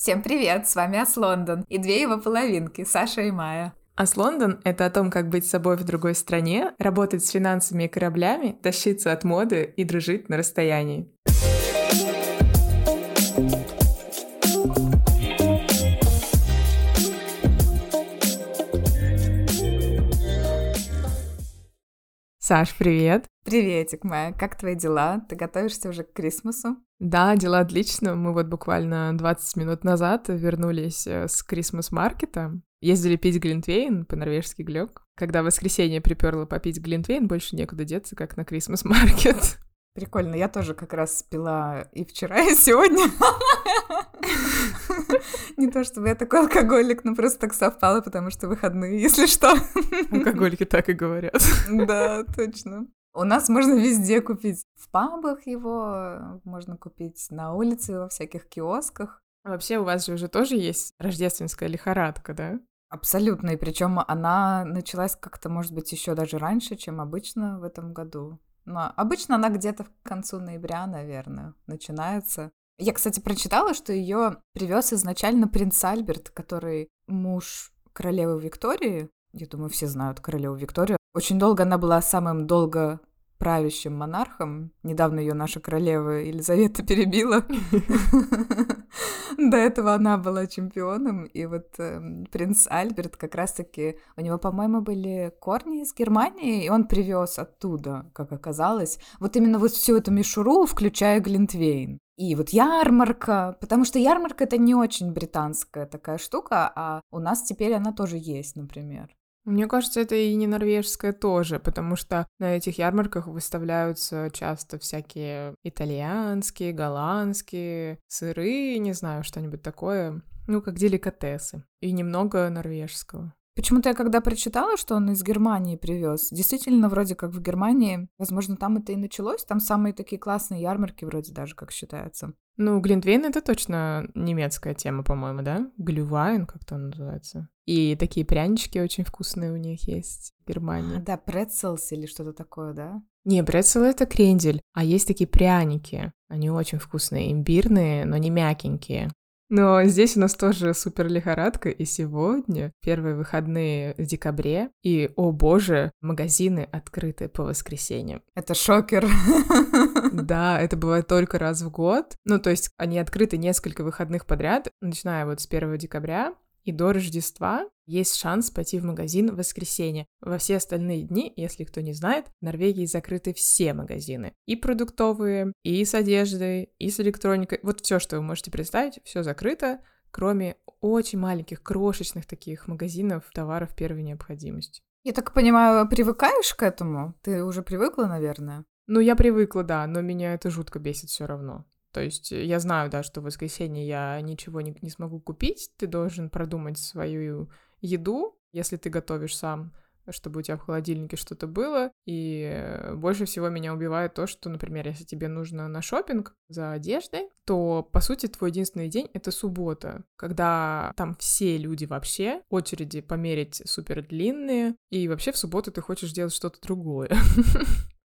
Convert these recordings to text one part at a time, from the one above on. Всем привет, с вами Ас Лондон и две его половинки, Саша и Майя. Ас Лондон — это о том, как быть собой в другой стране, работать с финансами и кораблями, тащиться от моды и дружить на расстоянии. Саш, привет! Приветик, Майя, как твои дела? Ты готовишься уже к Крисмасу? Да, дела отлично. Мы вот буквально 20 минут назад вернулись с Крисмас-маркета. Ездили пить глинтвейн, по-норвежски глёк. Когда в воскресенье припёрло попить глинтвейн, больше некуда деться, как на Крисмас-маркет. Прикольно, я тоже как раз пила и вчера, и сегодня. Не то чтобы я такой алкоголик, но просто так совпало, потому что выходные, если что. Алкоголики так и говорят. Да, точно. У нас можно везде купить. В пабах его можно купить, на улице, во всяких киосках. А вообще у вас же уже тоже есть рождественская лихорадка, да? Абсолютно, и причем она началась как-то, может быть, еще даже раньше, чем обычно в этом году. Но обычно она где-то к концу ноября, наверное, начинается. Я, кстати, прочитала, что ее привез изначально принц Альберт, который муж королевы Виктории. Я думаю, все знают королеву Викторию. Очень долго она была самым долго правящим монархом. Недавно ее наша королева Елизавета перебила. До этого она была чемпионом. И вот принц Альберт как раз-таки... У него, по-моему, были корни из Германии, и он привез оттуда, как оказалось. Вот именно вот всю эту мишуру, включая глинтвейн. И вот ярмарка, потому что ярмарка — это не очень британская такая штука, а у нас теперь она тоже есть, например. Мне кажется, это и не норвежское тоже, потому что на этих ярмарках выставляются часто всякие итальянские, голландские сыры, не знаю, что-нибудь такое, ну, как деликатесы, и немного норвежского. Почему-то я когда прочитала, что он из Германии привез, действительно, вроде как в Германии, возможно, там это и началось, там самые такие классные ярмарки вроде даже, как считается. Ну, глинтвейн — это точно немецкая тема, по-моему, да? Глювайн, как-то он называется. И такие прянички очень вкусные у них есть в Германии. А, да, прецелс или что-то такое, да? Не, прецел — это крендель, а есть такие пряники. Они очень вкусные, имбирные, но не мягенькие. Но здесь у нас тоже супер лихорадка, и сегодня первые выходные в декабре, и, о боже, магазины открыты по воскресеньям. Это шокер. Да, это бывает только раз в год. Ну, то есть они открыты несколько выходных подряд, начиная вот с 1 декабря и до Рождества. Есть шанс пойти в магазин в воскресенье. Во все остальные дни, если кто не знает, в Норвегии закрыты все магазины. И продуктовые, и с одеждой, и с электроникой. Вот все, что вы можете представить, все закрыто, кроме очень маленьких, крошечных таких магазинов товаров первой необходимости. Я так понимаю, привыкаешь к этому? Ты уже привыкла, наверное? Ну, я привыкла, да, но меня это жутко бесит все равно. То есть я знаю, да, что в воскресенье я ничего не смогу купить. Ты должен продумать свою еду, если ты готовишь сам, чтобы у тебя в холодильнике что-то было. И больше всего меня убивает то, что, например, если тебе нужно на шопинг за одеждой, то, по сути, твой единственный день — это суббота, когда там все люди вообще, очереди померить супер длинные, и вообще в субботу ты хочешь делать что-то другое.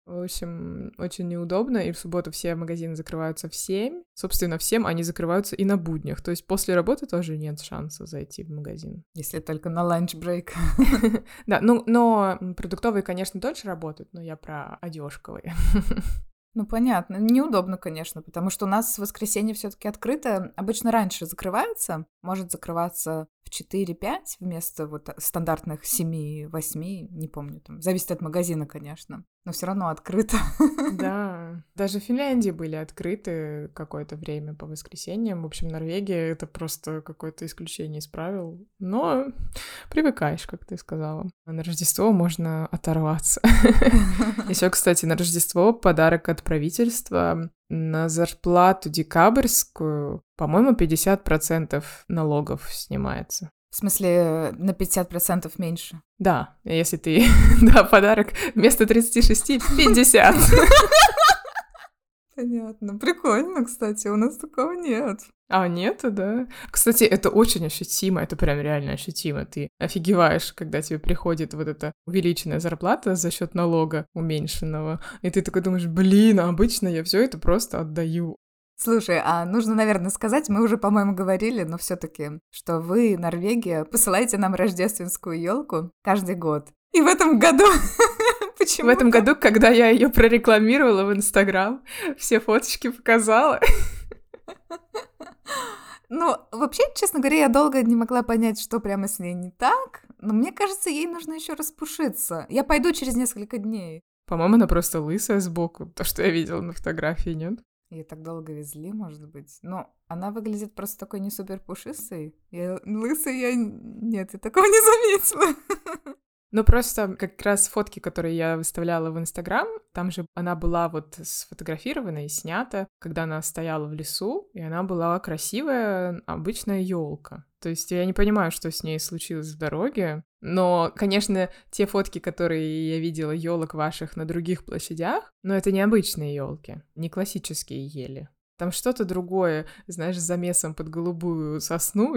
В общем, очень неудобно, и в субботу все магазины закрываются в 7. Собственно, в 7 они закрываются и на буднях, то есть после работы тоже нет шанса зайти в магазин. Если только на ланч-брейк. Да, ну, но продуктовые, конечно, дольше работают, но я про одежковые. Ну, понятно. Неудобно, конечно, потому что у нас в воскресенье все-таки открыто. Обычно раньше закрывается, может закрываться в 4-5 вместо вот стандартных 7-8, не помню, там, зависит от магазина, конечно, но все равно открыто. Да, даже в Финляндии были открыты какое-то время по воскресеньям. В общем, Норвегия — это просто какое-то исключение из правил, но привыкаешь, как ты сказала. На Рождество можно оторваться. Еще, кстати, на Рождество подарок от правительства. На зарплату декабрьскую, по-моему, 50% налогов снимается. В смысле, на 50% меньше? Да, если ты... Да, подарок вместо 36 — 50. Понятно. Прикольно, кстати, у нас такого нет. А, нету, да. Кстати, это очень ощутимо, это прям реально ощутимо. Ты офигеваешь, когда тебе приходит вот эта увеличенная зарплата за счет налога уменьшенного, и ты такой думаешь, блин, обычно я все это просто отдаю. Слушай, а нужно, наверное, сказать, мы уже, по-моему, говорили, но все-таки, что вы, Норвегия, посылаете нам рождественскую елку каждый год. И в этом году... Почему? В этом году, когда я ее прорекламировала в Инстаграм, все фоточки показала. Ну, вообще, честно говоря, я долго не могла понять, что прямо с ней не так, но мне кажется, ей нужно еще распушиться. Я пойду через несколько дней. По-моему, она просто лысая сбоку, то, что я видела на фотографии, нет? Ее так долго везли, может быть. Но она выглядит просто такой не супер пушистой. Нет, я такого не заметила. Ну, просто как раз фотки, которые я выставляла в Инстаграм, там же она была вот сфотографирована и снята, когда она стояла в лесу, и она была красивая, обычная елка. То есть я не понимаю, что с ней случилось в дороге, но, конечно, те фотки, которые я видела елок ваших на других площадях, но это необычные елки, не классические ели. Там что-то другое, знаешь, с замесом под голубую сосну,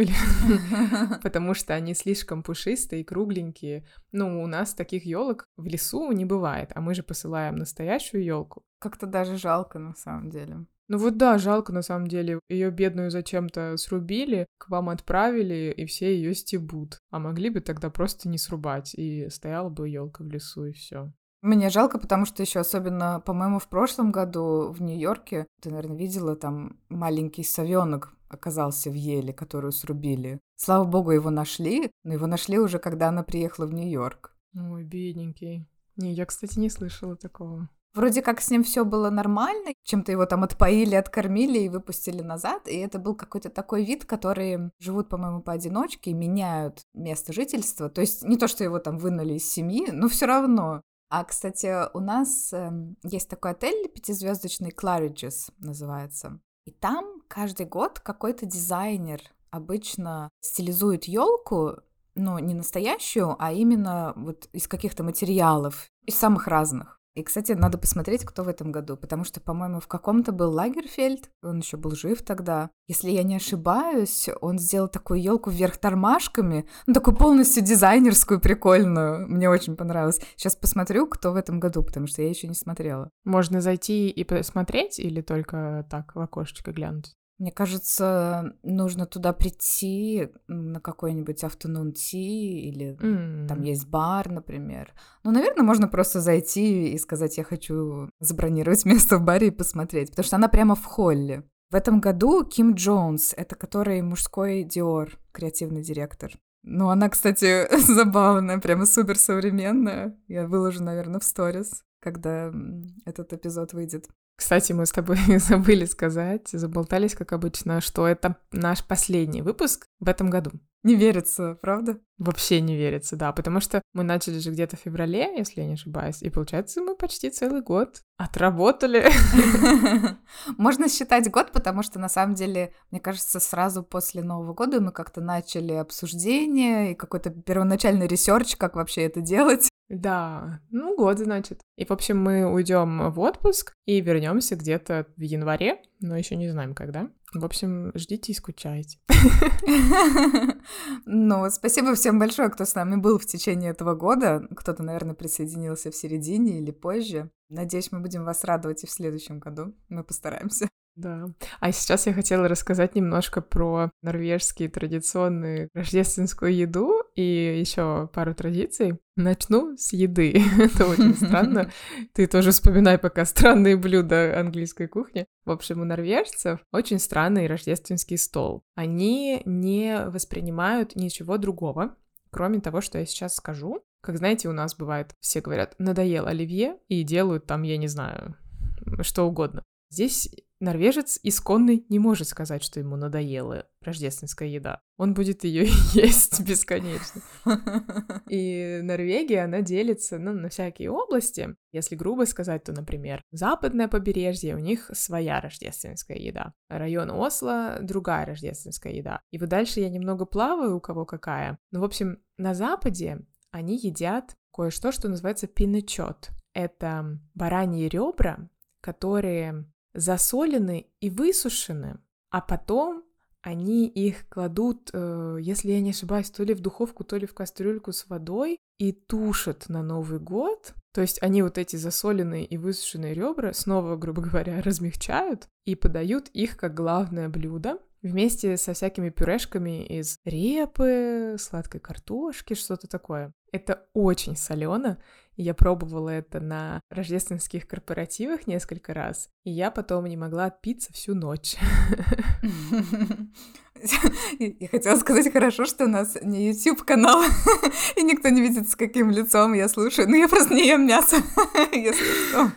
потому что они слишком пушистые и кругленькие. Ну, у нас таких елок в лесу не бывает, а мы же посылаем настоящую елку. Как-то даже жалко, на самом деле. Ну вот да, жалко, на самом деле. Ее бедную зачем-то срубили, к вам отправили, и все ее стебут. А могли бы тогда просто не срубать, и стояла бы елка в лесу, и все. Мне жалко, потому что еще особенно, по-моему, в прошлом году в Нью-Йорке, ты, наверное, видела, там маленький совенок оказался в еле, которую срубили. Слава богу, его нашли, но его нашли уже, когда она приехала в Нью-Йорк. Ой, бедненький. Не, я, кстати, не слышала такого. Вроде как с ним все было нормально, чем-то его там отпоили, откормили и выпустили назад, и это был какой-то такой вид, которые живут, по-моему, поодиночке и меняют место жительства, то есть не то, что его там вынули из семьи, но все равно. А, кстати, у нас есть такой отель пятизвездочный, Claridges называется. И там каждый год какой-то дизайнер обычно стилизует елку, но не настоящую, а именно вот из каких-то материалов, из самых разных. И, кстати, надо посмотреть, кто в этом году, потому что, по-моему, в каком-то был Лагерфельд, он еще был жив тогда. Если я не ошибаюсь, он сделал такую елку вверх тормашками, ну, такую полностью дизайнерскую, прикольную. Мне очень понравилось. Сейчас посмотрю, кто в этом году, потому что я еще не смотрела. Можно зайти и посмотреть или только так в окошечко глянуть? Мне кажется, нужно туда прийти на какой-нибудь afternoon tea или там есть бар, например. Ну, наверное, можно просто зайти и сказать, я хочу забронировать место в баре и посмотреть, потому что она прямо в холле. В этом году Ким Джонс, это который мужской Диор, креативный директор. Ну, она, кстати, забавная, прямо суперсовременная. Я выложу, наверное, в сторис, когда этот эпизод выйдет. Кстати, мы с тобой забыли сказать, заболтались, как обычно, что это наш последний выпуск в этом году. Не верится, правда? Вообще не верится, да, потому что мы начали же где-то в феврале, если я не ошибаюсь, и получается, мы почти целый год отработали. Можно считать год, потому что, на самом деле, мне кажется, сразу после Нового года мы как-то начали обсуждение и какой-то первоначальный ресерч, как вообще это делать. Да, ну год, значит. И, в общем, мы уйдем в отпуск и вернемся где-то в январе, но еще не знаем, когда. В общем, ждите и скучайте. Ну, спасибо всем большое, кто с нами был в течение этого года. Кто-то, наверное, присоединился в середине или позже. Надеюсь, мы будем вас радовать и в следующем году. Мы постараемся. Да. А сейчас я хотела рассказать немножко про норвежские традиционную рождественскую еду и еще пару традиций. Начну с еды. Это очень странно. Ты тоже вспоминай пока странные блюда английской кухни. В общем, у норвежцев очень странный рождественский стол. Они не воспринимают ничего другого, кроме того, что я сейчас скажу. Как знаете, у нас бывает, все говорят, надоел оливье, и делают там, я не знаю, что угодно. Здесь норвежец исконный не может сказать, что ему надоела рождественская еда. Он будет ее есть бесконечно. И Норвегия, она делится, ну, на всякие области. Если грубо сказать, то, например, западное побережье, у них своя рождественская еда. Район Осло — другая рождественская еда. И вот дальше я немного плаваю, у кого какая. Ну, в общем, на западе они едят кое-что, что называется пиннёт. Это бараньи ребра, которые засолены и высушены, а потом они их кладут, если я не ошибаюсь, то ли в духовку, то ли в кастрюльку с водой и тушат на Новый год. То есть они вот эти засоленные и высушенные ребра снова, грубо говоря, размягчают и подают их как главное блюдо вместе со всякими пюрешками из репы, сладкой картошки, что-то такое. Это очень солено. Я пробовала это на рождественских корпоративах несколько раз, и я потом не могла отпиться всю ночь. Я хотела сказать, хорошо, что у нас не YouTube-канал, и никто не видит, с каким лицом я слушаю. Ну, я просто не ем мясо, если что.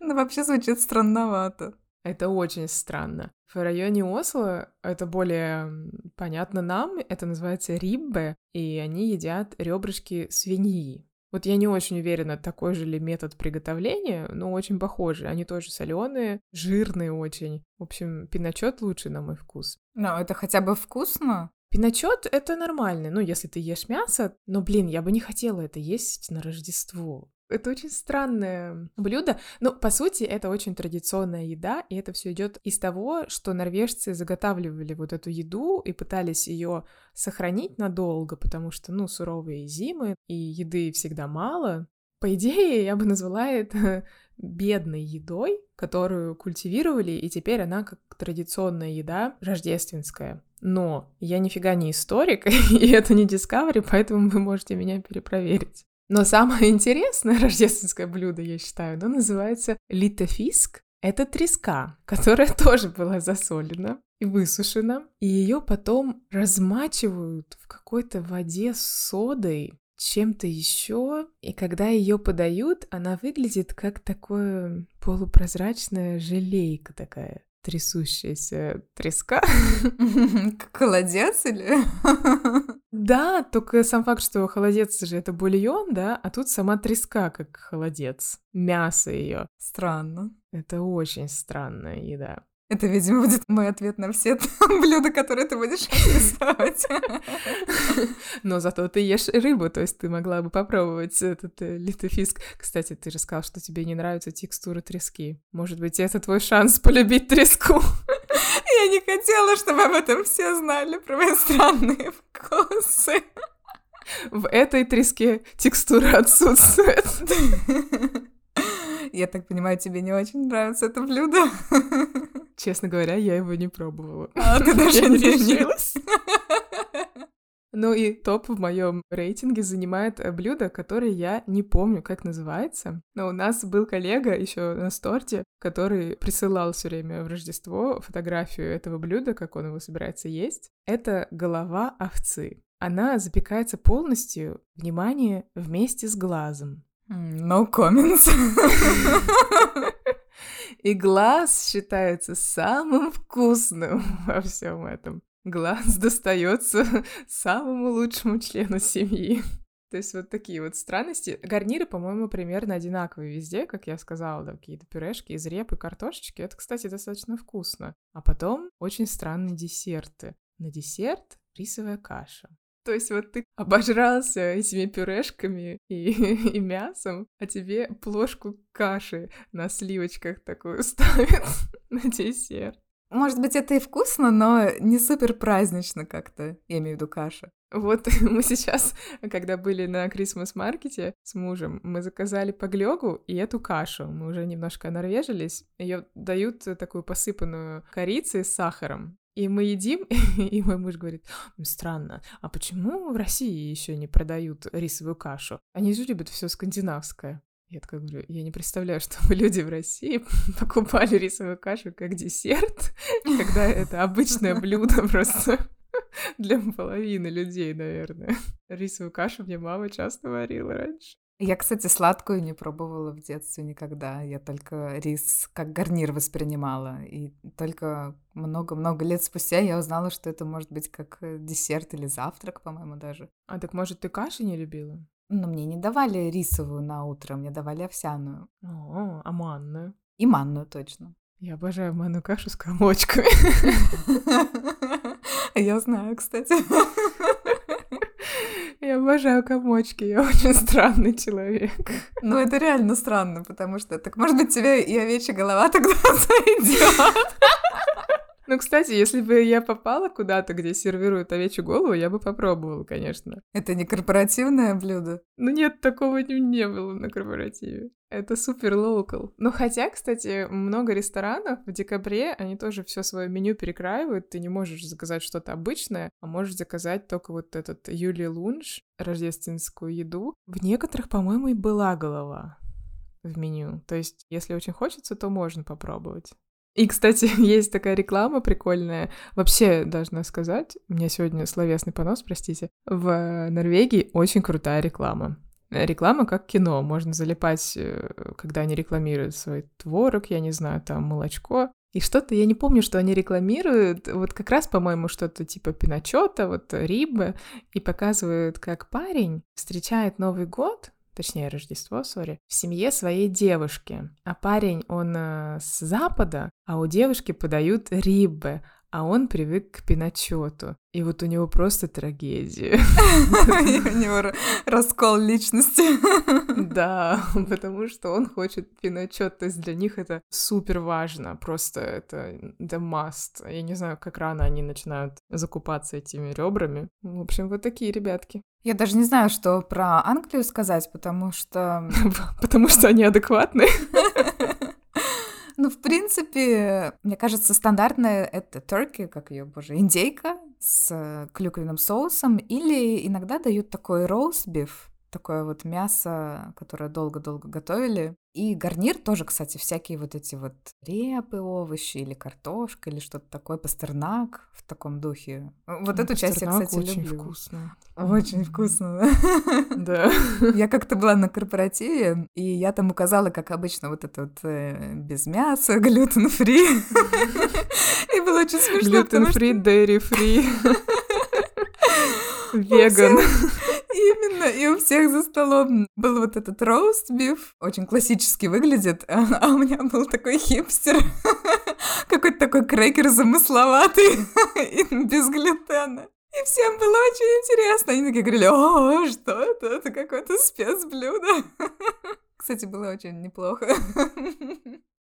Ну, вообще звучит странновато. Это очень странно. В районе Осло это более понятно нам, это называется риббе, и они едят ребрышки свиньи. Вот я не очень уверена, такой же ли метод приготовления, но очень похожи. Они тоже соленые, жирные очень. В общем, пиннёт лучше на мой вкус. Но это хотя бы вкусно? Пиннёт — это нормально, ну, если ты ешь мясо. Но, блин, я бы не хотела это есть на Рождество. Это очень странное блюдо, но, по сути, это очень традиционная еда, и это все идет из того, что норвежцы заготавливали вот эту еду и пытались ее сохранить надолго, потому что, ну, суровые зимы, и еды всегда мало. По идее, я бы назвала это бедной едой, которую культивировали, и теперь она как традиционная еда рождественская. Но я нифига не историк, и это не Discovery, поэтому вы можете меня перепроверить. Но самое интересное рождественское блюдо, я считаю, оно называется лютефиск. Это треска, которая тоже была засолена и высушена. И ее потом размачивают в какой-то воде с содой, чем-то еще. И когда ее подают, она выглядит как такое полупрозрачная желейка такая. Трясущаяся треска. Холодец или? Да, только сам факт, что холодец же это бульон, да, а тут сама треска как холодец. Мясо ее. Странно. Это очень странная еда. Это, видимо, будет мой ответ на все блюда, которые ты будешь рисовать. Но зато ты ешь рыбу, то есть ты могла бы попробовать этот лютефиск. Кстати, ты же сказал, что тебе не нравится текстура трески. Может быть, это твой шанс полюбить треску? Я не хотела, чтобы об этом все знали, про мои странные вкусы. В этой треске текстура отсутствует. Я так понимаю, тебе не очень нравится это блюдо? Честно говоря, я его не пробовала. А ты даже не решилась? Ну и топ в моем рейтинге занимает блюдо, которое я не помню, как называется. Но у нас был коллега еще на сторте, который присылал все время в Рождество фотографию этого блюда, как он его собирается есть. Это голова овцы. Она запекается полностью, внимание, вместе с глазом. No comments. И глаз считается самым вкусным во всем этом. Глаз достается самому лучшему члену семьи. То есть вот такие вот странности. Гарниры, по-моему, примерно одинаковые везде, как я сказала, да, какие-то пюрешки из репы, картошечки. Это, кстати, достаточно вкусно. А потом очень странные десерты. На десерт рисовая каша. То есть вот ты обожрался этими пюрешками и мясом, а тебе плошку каши на сливочках такую ставят на десерт. Может быть, это и вкусно, но не супер празднично как-то, я имею в виду каша. Вот мы сейчас, когда были на Крисмас-маркете с мужем, мы заказали по глёку и эту кашу. Мы уже немножко норвежились. Ее дают такую посыпанную корицей с сахаром. И мы едим, и мой муж говорит: странно, а почему в России еще не продают рисовую кашу? Они же любят все скандинавское. Я так говорю, я не представляю, чтобы люди в России покупали рисовую кашу как десерт, когда это обычное блюдо просто для половины людей, наверное. Рисовую кашу мне мама часто варила раньше. Я, кстати, сладкую не пробовала в детстве никогда. Я только рис как гарнир воспринимала. И только много-много лет спустя я узнала, что это может быть как десерт или завтрак, по-моему, даже. А так, может, ты каши не любила? Но мне не давали рисовую на утро, мне давали овсяную. О, а манную? И манную, точно. Я обожаю манную кашу с комочками. Я знаю, кстати. Я обожаю комочки, я очень странный человек. Ну, это реально странно, потому что... Так, может быть, тебе и овечья голова тогда зайдет? Ну, кстати, если бы я попала куда-то, где сервируют овечью голову, я бы попробовала, конечно. Это не корпоративное блюдо? Ну нет, такого не было на корпоративе. Это супер локал. Ну, хотя, кстати, много ресторанов в декабре, они тоже все свое меню перекраивают. Ты не можешь заказать что-то обычное, а можешь заказать только вот этот юли-лунж, рождественскую еду. В некоторых, по-моему, и была голова в меню. То есть, если очень хочется, то можно попробовать. И, кстати, есть такая реклама прикольная. Вообще, должна сказать, у меня сегодня словесный понос, простите. В Норвегии очень крутая реклама. Реклама как кино. Можно залипать, когда они рекламируют свой творог, я не знаю, там, молочко. И что-то, я не помню, что они рекламируют. Вот как раз, по-моему, что-то типа пиннёта, вот риббе. И показывают, как парень встречает Новый год, точнее, Рождество, в семье своей девушки. А парень, он с запада, а у девушки подают риббе, а он привык к пиннёту. И вот у него просто трагедия. У него раскол личности. Да, потому что он хочет пиннёт. То есть для них это супер важно. Просто это the must. Я не знаю, как рано они начинают закупаться этими ребрами. В общем, вот такие ребятки. Я даже не знаю, что про Англию сказать, потому что... Потому что они адекватны. Ну, в принципе, мне кажется, стандартная это turkey, как ее, боже, индейка с клюквенным соусом, или иногда дают такой роуст-биф, такое вот мясо, которое долго-долго готовили. И гарнир тоже, кстати, всякие вот эти вот репы, овощи или картошка, или что-то такое, пастернак в таком духе. Вот эту часть я, кстати, очень люблю. Вкусно. Очень вкусно. Да. Я как-то была на корпоративе, и я там указала, как обычно, вот это вот без мяса, глютен-фри. И было очень смешно. Глютен-фри, дейри-фри. Веган. Именно, и у всех за столом был вот этот роуст-биф, очень классически выглядит, а у меня был такой хипстер, какой-то такой крекер замысловатый, без глютена. И всем было очень интересно, они такие говорили: «О, что это? Это какое-то спецблюдо». Кстати, было очень неплохо.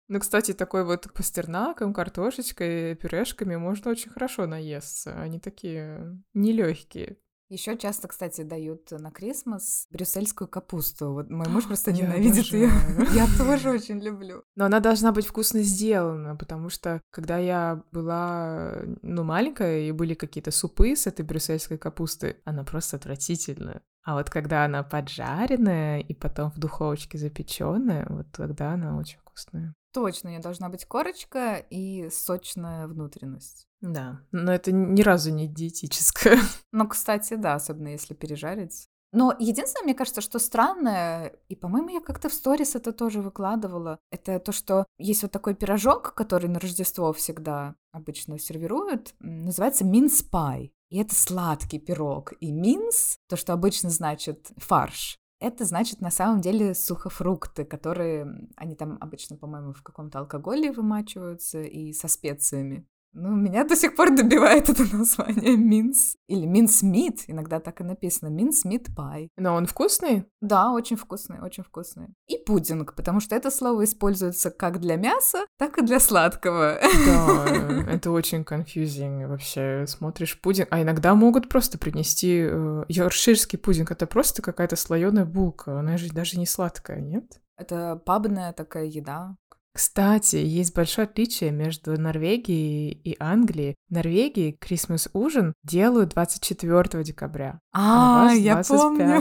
Ну, кстати, такой вот пастернаком, картошечкой, пюрешками можно очень хорошо наесться, они такие нелегкие. Еще часто, кстати, дают на Крисмас брюссельскую капусту. Вот мой муж просто ненавидит ее. Я тоже очень люблю. Но она должна быть вкусно сделана, потому что когда я была, маленькая, и были какие-то супы с этой брюссельской капустой, она просто отвратительная. А вот когда она поджаренная и потом в духовочке запеченная, вот тогда она очень вкусная. Точно, у нее должна быть корочка и сочная внутренность. Да, но это ни разу не диетическое. Ну, кстати, да, особенно если пережарить. Но единственное, мне кажется, что странное, и, по-моему, я как-то в сторис это тоже выкладывала, это то, что есть вот такой пирожок, который на Рождество всегда обычно сервируют, называется минспай. И это сладкий пирог. И минс, то, что обычно значит фарш, это значит на самом деле сухофрукты, которые, они там обычно, по-моему, в каком-то алкоголе вымачиваются и со специями. Ну, меня до сих пор добивает это название минс. Или минсмит, иногда так и написано, минсмит-пай. Но он вкусный? Да, очень вкусный, очень вкусный. И пудинг, потому что это слово используется как для мяса, так и для сладкого. Да, это очень confusing вообще. Смотришь пудинг, а иногда могут просто принести йоркширский пудинг. Это просто какая-то слоёная булка, она же даже не сладкая, нет? Это пабная такая еда. Кстати, есть большое отличие между Норвегией и Англией. В Норвегии Крисмас-ужин делают 24 декабря. А я помню.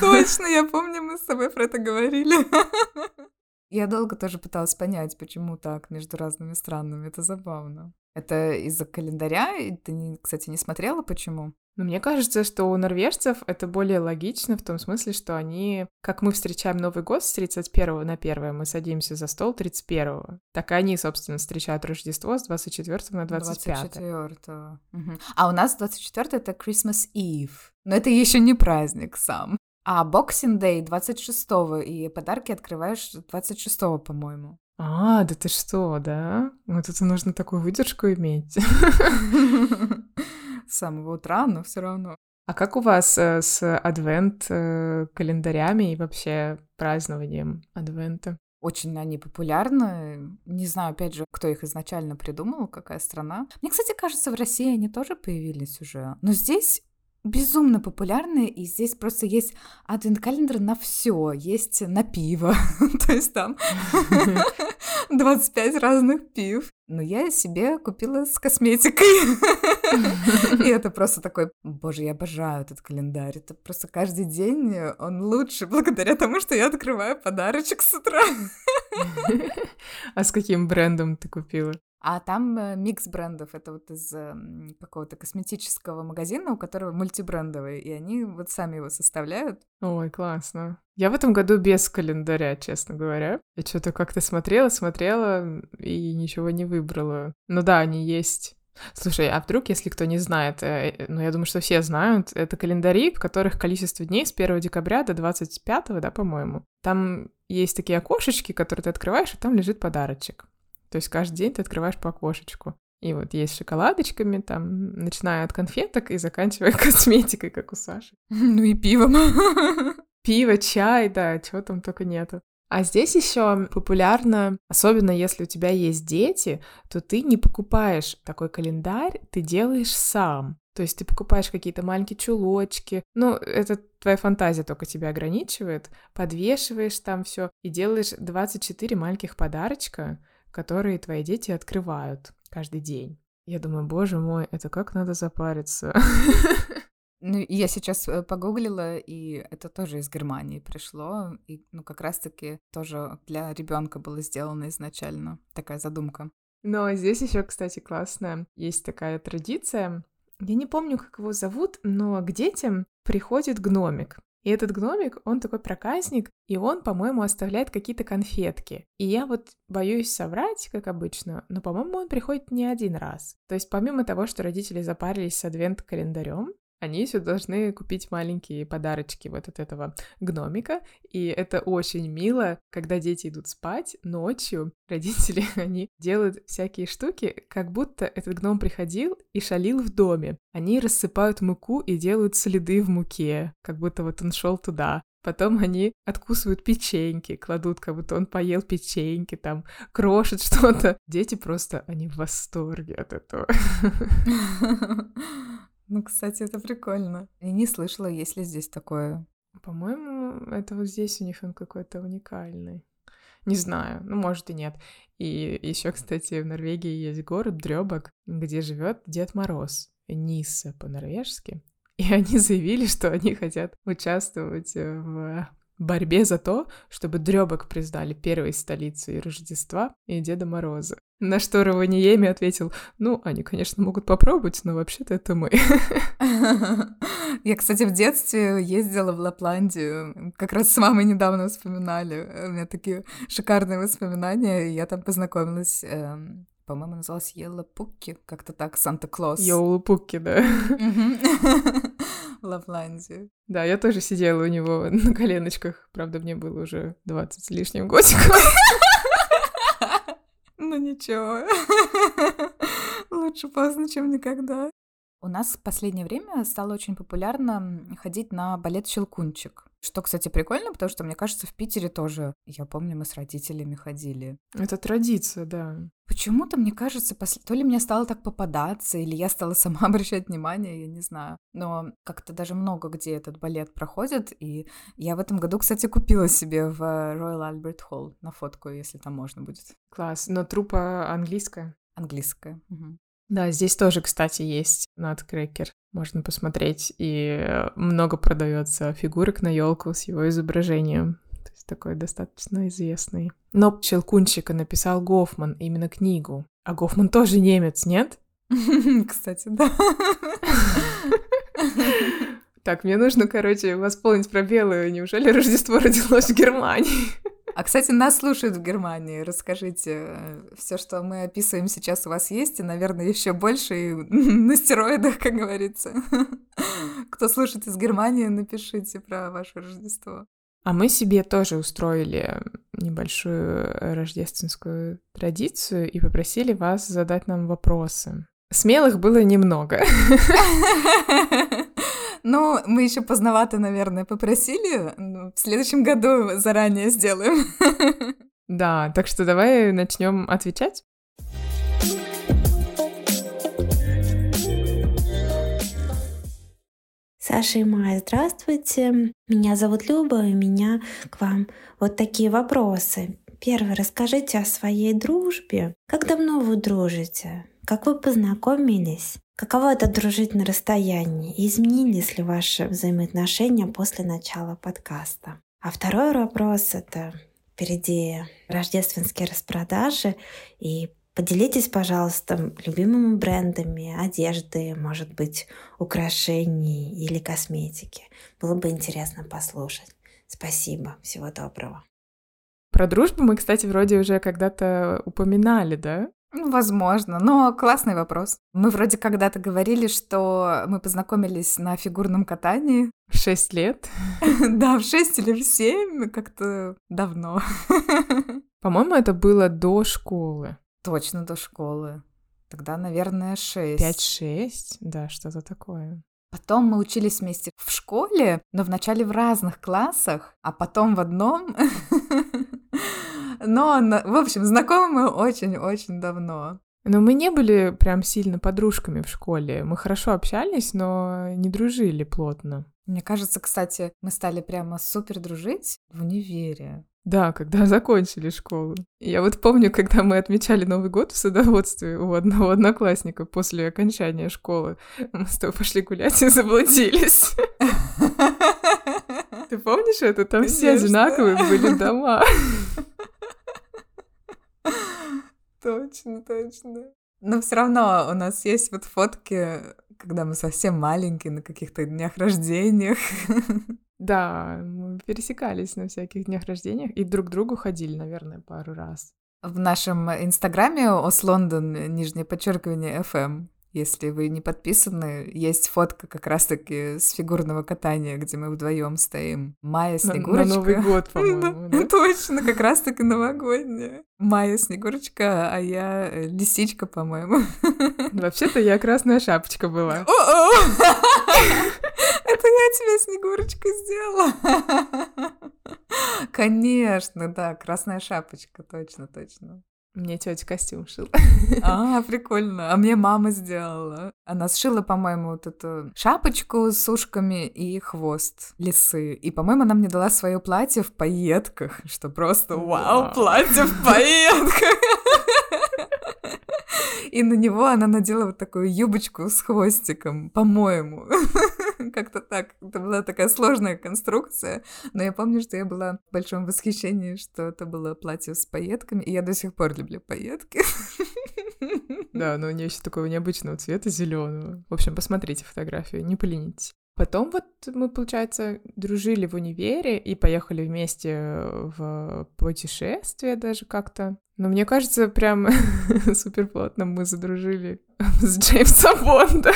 Точно, я помню, мы с тобой про это говорили. Я долго тоже пыталась понять, почему так между разными странами. Это забавно. Это из-за календаря? Ты, кстати, не смотрела, почему? Но мне кажется, что у норвежцев это более логично в том смысле, что они, как мы встречаем Новый год с 31 на 1, мы садимся за стол 31. Так они, собственно, встречают Рождество с 24 на 25. 24-го. Угу. А у нас 24 это Christmas Eve. Но это еще не праздник сам. А Boxing Day 26-го, и подарки открываешь 26-го, по-моему. А, да ты что, да? Вот это нужно такую выдержку иметь. С самого утра, но все равно. А как у вас с адвент-календарями и вообще празднованием адвента? Очень они популярны. Не знаю, опять же, кто их изначально придумал, какая страна. Мне, кстати, кажется, в России они тоже появились уже. Но здесь безумно популярны, и здесь просто есть адвент-календарь на все, есть на пиво, то есть там 25 разных пив. Но я себе купила с косметикой. И это просто такой... Боже, я обожаю этот календарь. Это просто каждый день он лучше благодаря тому, что я открываю подарочек с утра. А с каким брендом ты купила? А там микс брендов, это вот из какого-то косметического магазина, у которого мультибрендовый, и они вот сами его составляют. Ой, классно. Я в этом году без календаря, честно говоря. Я что-то как-то смотрела и ничего не выбрала. Ну да, они есть. Слушай, а вдруг, если кто не знает, ну я думаю, что все знают, это календари, в которых количество дней с 1 декабря до 25, да, по-моему. Там есть такие окошечки, которые ты открываешь, и там лежит подарочек. То есть каждый день ты открываешь по окошечку. И вот есть с шоколадочками, там, начиная от конфеток и заканчивая косметикой, как у Саши. Ну и пивом. Пиво, чай, да, чего там только нету. А здесь еще популярно, особенно если у тебя есть дети, то ты не покупаешь такой календарь, ты делаешь сам. То есть ты покупаешь какие-то маленькие чулочки, ну, это твоя фантазия только тебя ограничивает, подвешиваешь там все и делаешь 24 маленьких подарочка, которые твои дети открывают каждый день. Я думаю, боже мой, это как надо запариться. Ну, я сейчас погуглила, и это тоже из Германии пришло, и, ну, как раз-таки тоже для ребенка было сделано изначально такая задумка. Но здесь еще, кстати, классная есть такая традиция. Я не помню, как его зовут, но к детям приходит гномик. И этот гномик, он такой проказник, и он, по-моему, оставляет какие-то конфетки. И я вот боюсь соврать, как обычно, но, по-моему, он приходит не один раз. То есть помимо того, что родители запарились с адвент-календарем, они еще должны купить маленькие подарочки вот от этого гномика. И это очень мило, когда дети идут спать ночью. Родители, они делают всякие штуки, как будто этот гном приходил и шалил в доме. Они рассыпают муку и делают следы в муке, как будто вот он шел туда. Потом они откусывают печеньки, кладут, как будто он поел печеньки, там, крошит что-то. Дети просто, они в восторге от этого. Ну, кстати, это прикольно. Я не слышала, есть ли здесь такое. По-моему, это вот здесь у них он какой-то уникальный. Не знаю, ну, может и нет. И еще, кстати, в Норвегии есть город Дрёбак, где живет Дед Мороз. Нисса по-норвежски. И они заявили, что они хотят участвовать в борьбе за то, чтобы Дрёбак признали первой столицей Рождества и Деда Мороза. На что Раваниеми ответил, ну, они, конечно, могут попробовать, но вообще-то это мы. Я, кстати, в детстве ездила в Лапландию. Как раз с мамой недавно вспоминали. У меня такие шикарные воспоминания. Я там познакомилась, по-моему, называлась Йоулупукки, как-то так, Санта-Клаус. Йоулупукки, да. В Лапландии. Да, я тоже сидела у него на коленочках. Правда, мне было уже 20 с лишним годиков. Ну ничего, лучше поздно, чем никогда. У нас в последнее время стало очень популярно ходить на балет «Щелкунчик». Что, кстати, прикольно, потому что, мне кажется, в Питере тоже. Я помню, мы с родителями ходили. Это традиция, да. Почему-то, мне кажется, то ли мне стало так попадаться, или я стала сама обращать внимание, я не знаю. Но как-то даже много где этот балет проходит, и я в этом году, кстати, купила себе в Royal Albert Hall на фотку, если там можно будет. Класс, но труппа английская? Английская, угу. Да, здесь тоже, кстати, есть наткрекер. Можно посмотреть, и много продается фигурок на елку с его изображением. То есть такой достаточно известный. Но «Щелкунчика» написал Гофман, именно книгу. А Гофман тоже немец, нет? Кстати, да. Так, мне нужно, короче, восполнить пробелы. Неужели Рождество родилось в Германии? А, кстати, нас слушают в Германии. Расскажите, все, что мы описываем сейчас, у вас есть, и, наверное, еще больше и на стероидах, как говорится. Кто слушает из Германии, напишите про ваше Рождество. А мы себе тоже устроили небольшую рождественскую традицию и попросили вас задать нам вопросы. Смелых было немного. Ну, мы еще поздновато, наверное, попросили. В следующем году заранее сделаем. Да, так что давай начнем отвечать. Саша и Майя, здравствуйте. Меня зовут Люба, и у меня к вам вот такие вопросы. Первый, расскажите о своей дружбе. Как давно вы дружите? Как вы познакомились? Каково это дружить на расстоянии? Изменились ли ваши взаимоотношения после начала подкаста? А второй вопрос — это впереди рождественские распродажи. И поделитесь, пожалуйста, любимыми брендами одежды, может быть, украшений или косметики. Было бы интересно послушать. Спасибо. Всего доброго. Про дружбу мы, кстати, вроде уже когда-то упоминали, да? Возможно, но классный вопрос. Мы вроде когда-то говорили, что мы познакомились на фигурном катании. 6 лет? Да, в 6 или в 7, как-то давно. По-моему, это было до школы. Точно, до школы. Тогда, наверное, 6. 5-6? Да, что-то такое. Потом мы учились вместе в школе, но вначале в разных классах, а потом в одном. Но, в общем, знакомы мы очень-очень давно. Но мы не были прям сильно подружками в школе. Мы хорошо общались, но не дружили плотно. Мне кажется, кстати, мы стали прямо супер дружить в универе. Да, когда закончили школу. Я вот помню, когда мы отмечали Новый год в садоводстве у одного одноклассника после окончания школы. Мы с тобой пошли гулять и заблудились. Ты помнишь это? Там все одинаковые были дома. Точно, точно. Но все равно у нас есть вот фотки, когда мы совсем маленькие, на каких-то днях рождениях. Да, мы пересекались на всяких днях рождениях и друг к другу ходили, наверное, пару раз. В нашем инстаграме Ас Лондон, _FM. Если вы не подписаны, есть фотка как раз-таки с фигурного катания, где мы вдвоем стоим. Майя Снегурочка. На Новый год, по-моему. Точно, как раз-таки новогодняя. Майя Снегурочка, а я лисичка, по-моему. Вообще-то я Красная Шапочка была. О-о-о! Это я тебя Снегурочкой сделала. Конечно, да, Красная Шапочка, точно. Мне тетя костюм шила. А, прикольно. А мне мама сделала. Она сшила, по-моему, вот эту шапочку с ушками и хвост лисы. И, по-моему, она мне дала свое платье в пайетках, что просто вау, платье в пайетках. И на него она надела вот такую юбочку с хвостиком, по-моему. Как-то так. Это была такая сложная конструкция. Но я помню, что я была в большом восхищении, что это было платье с пайетками. И я до сих пор люблю пайетки. Да, но у нее еще такого необычного цвета, зеленого. В общем, посмотрите фотографию, не поленитесь. Потом вот мы, получается, дружили в универе и поехали вместе в путешествие даже как-то. Но мне кажется, прям суперплотно мы задружили с Джеймсом Бондом.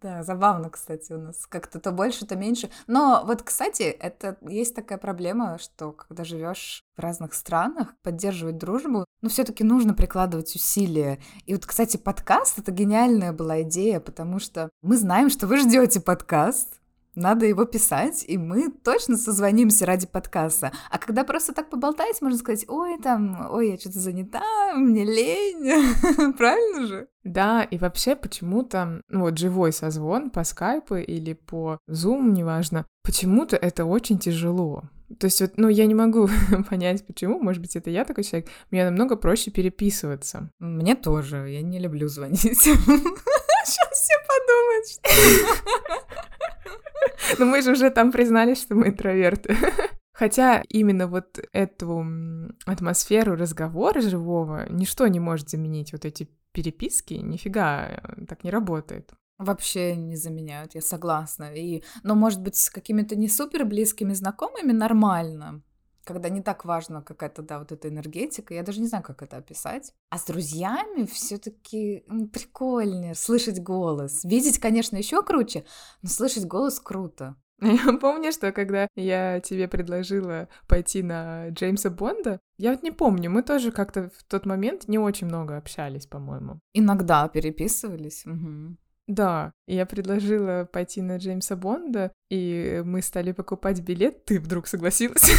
Да, забавно, кстати, у нас как-то то больше, то меньше. Но вот, кстати, это есть такая проблема, что когда живешь в разных странах, поддерживать дружбу, ну, все-таки нужно прикладывать усилия. И вот, кстати, подкаст — это гениальная была идея, потому что мы знаем, что вы ждете подкаст. Надо его писать, и мы точно созвонимся ради подкаста. А когда просто так поболтать, можно сказать: ой, я что-то занята, мне лень. Правильно же? Да, и вообще почему-то, живой созвон по скайпу или по зуму, неважно, почему-то это очень тяжело. То есть я не могу понять, почему. Может быть, это я такой человек. Мне намного проще переписываться. Мне тоже. Я не люблю звонить. Сейчас все подумают, что... Но мы же уже там признались, что мы интроверты. Хотя именно вот эту атмосферу разговора живого ничто не может заменить. Вот эти переписки нифига так не работает. Вообще не заменяют, я согласна. Но, может быть, с какими-то не супер близкими знакомыми нормально, когда не так важна какая-то, да, вот эта энергетика. Я даже не знаю, как это описать. А с друзьями все-таки прикольнее слышать голос. Видеть, конечно, еще круче, но слышать голос круто. Я помню, что когда я тебе предложила пойти на Джеймса Бонда, я вот не помню, мы тоже как-то в тот момент не очень много общались, по-моему. Иногда переписывались. Угу. Да, я предложила пойти на Джеймса Бонда, и мы стали покупать билет. Ты вдруг согласилась?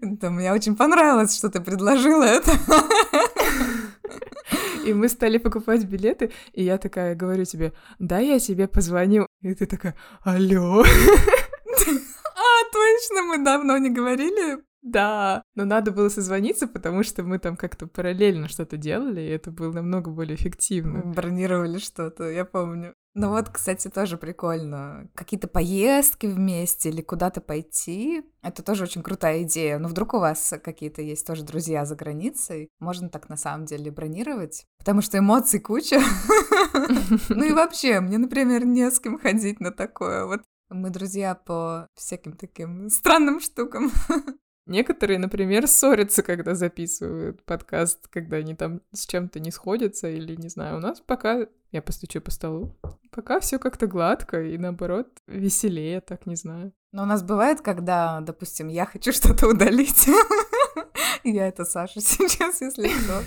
Да, мне очень понравилось, что ты предложила это. И мы стали покупать билеты, и я такая говорю тебе: да, я тебе позвоню. И ты такая: алло. Точно, мы давно не говорили. Да, но надо было созвониться, потому что мы там как-то параллельно что-то делали, и это было намного более эффективно. Бронировали что-то, я помню. Ну вот, кстати, тоже прикольно. Какие-то поездки вместе или куда-то пойти. Это тоже очень крутая идея. Но вдруг у вас какие-то есть тоже друзья за границей. Можно так на самом деле бронировать, потому что эмоций куча. Ну и вообще, мне, например, не с кем ходить на такое. Вот мы друзья по всяким таким странным штукам. Некоторые, например, ссорятся, когда записывают подкаст, когда они там с чем-то не сходятся или, не знаю, у нас пока... Я постучу по столу. Пока все как-то гладко и, наоборот, веселее, так, не знаю. Но у нас бывает, когда, допустим, я хочу что-то удалить. Я это Саша сейчас, если что.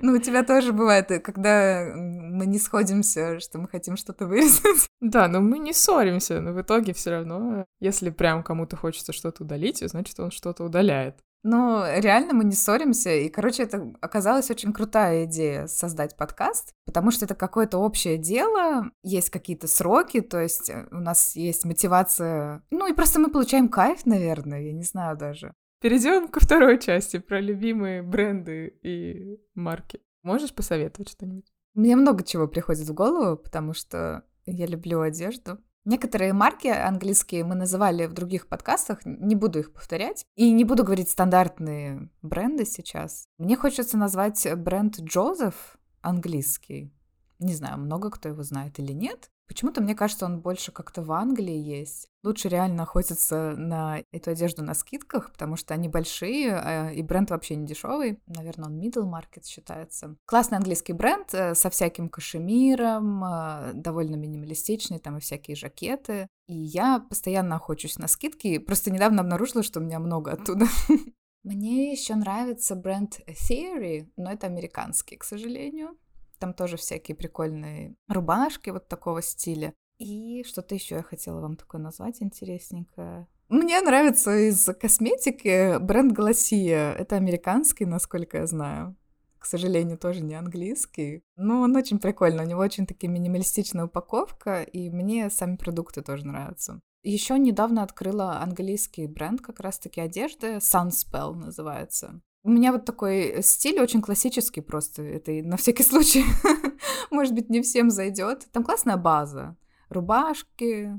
Ну, у тебя тоже бывает, когда мы не сходимся, что мы хотим что-то вырезать. Да, но мы не ссоримся, но в итоге все равно, если прям кому-то хочется что-то удалить, значит, он что-то удаляет. Ну, реально мы не ссоримся, и, короче, это оказалась очень крутая идея создать подкаст, потому что это какое-то общее дело, есть какие-то сроки, то есть у нас есть мотивация, ну и просто мы получаем кайф, наверное, я не знаю даже. Перейдем ко второй части про любимые бренды и марки. Можешь посоветовать что-нибудь? Мне много чего приходит в голову, потому что я люблю одежду. Некоторые марки английские мы называли в других подкастах, не буду их повторять. И не буду говорить стандартные бренды сейчас. Мне хочется назвать бренд Джозеф английский. Не знаю, много кто его знает или нет. Почему-то мне кажется, он больше как-то в Англии есть. Лучше реально охотиться на эту одежду на скидках, потому что они большие, и бренд вообще не дешевый. Наверное, он middle market считается. Классный английский бренд со всяким кашемиром, довольно минималистичный, там и всякие жакеты. И я постоянно охочусь на скидки. Просто недавно обнаружила, что у меня много оттуда. Мне еще нравится бренд Theory, но это американский, к сожалению. Там тоже всякие прикольные рубашки вот такого стиля. И что-то еще я хотела вам такое назвать интересненькое. Мне нравится из косметики бренд Гласия. Это американский, насколько я знаю. К сожалению, тоже не английский. Но он очень прикольный. У него очень такая минималистичная упаковка. И мне сами продукты тоже нравятся. Еще недавно открыла английский бренд как раз-таки одежды. Sunspell называется. У меня вот такой стиль очень классический просто, это на всякий случай, может быть, не всем зайдет. Там классная база, рубашки,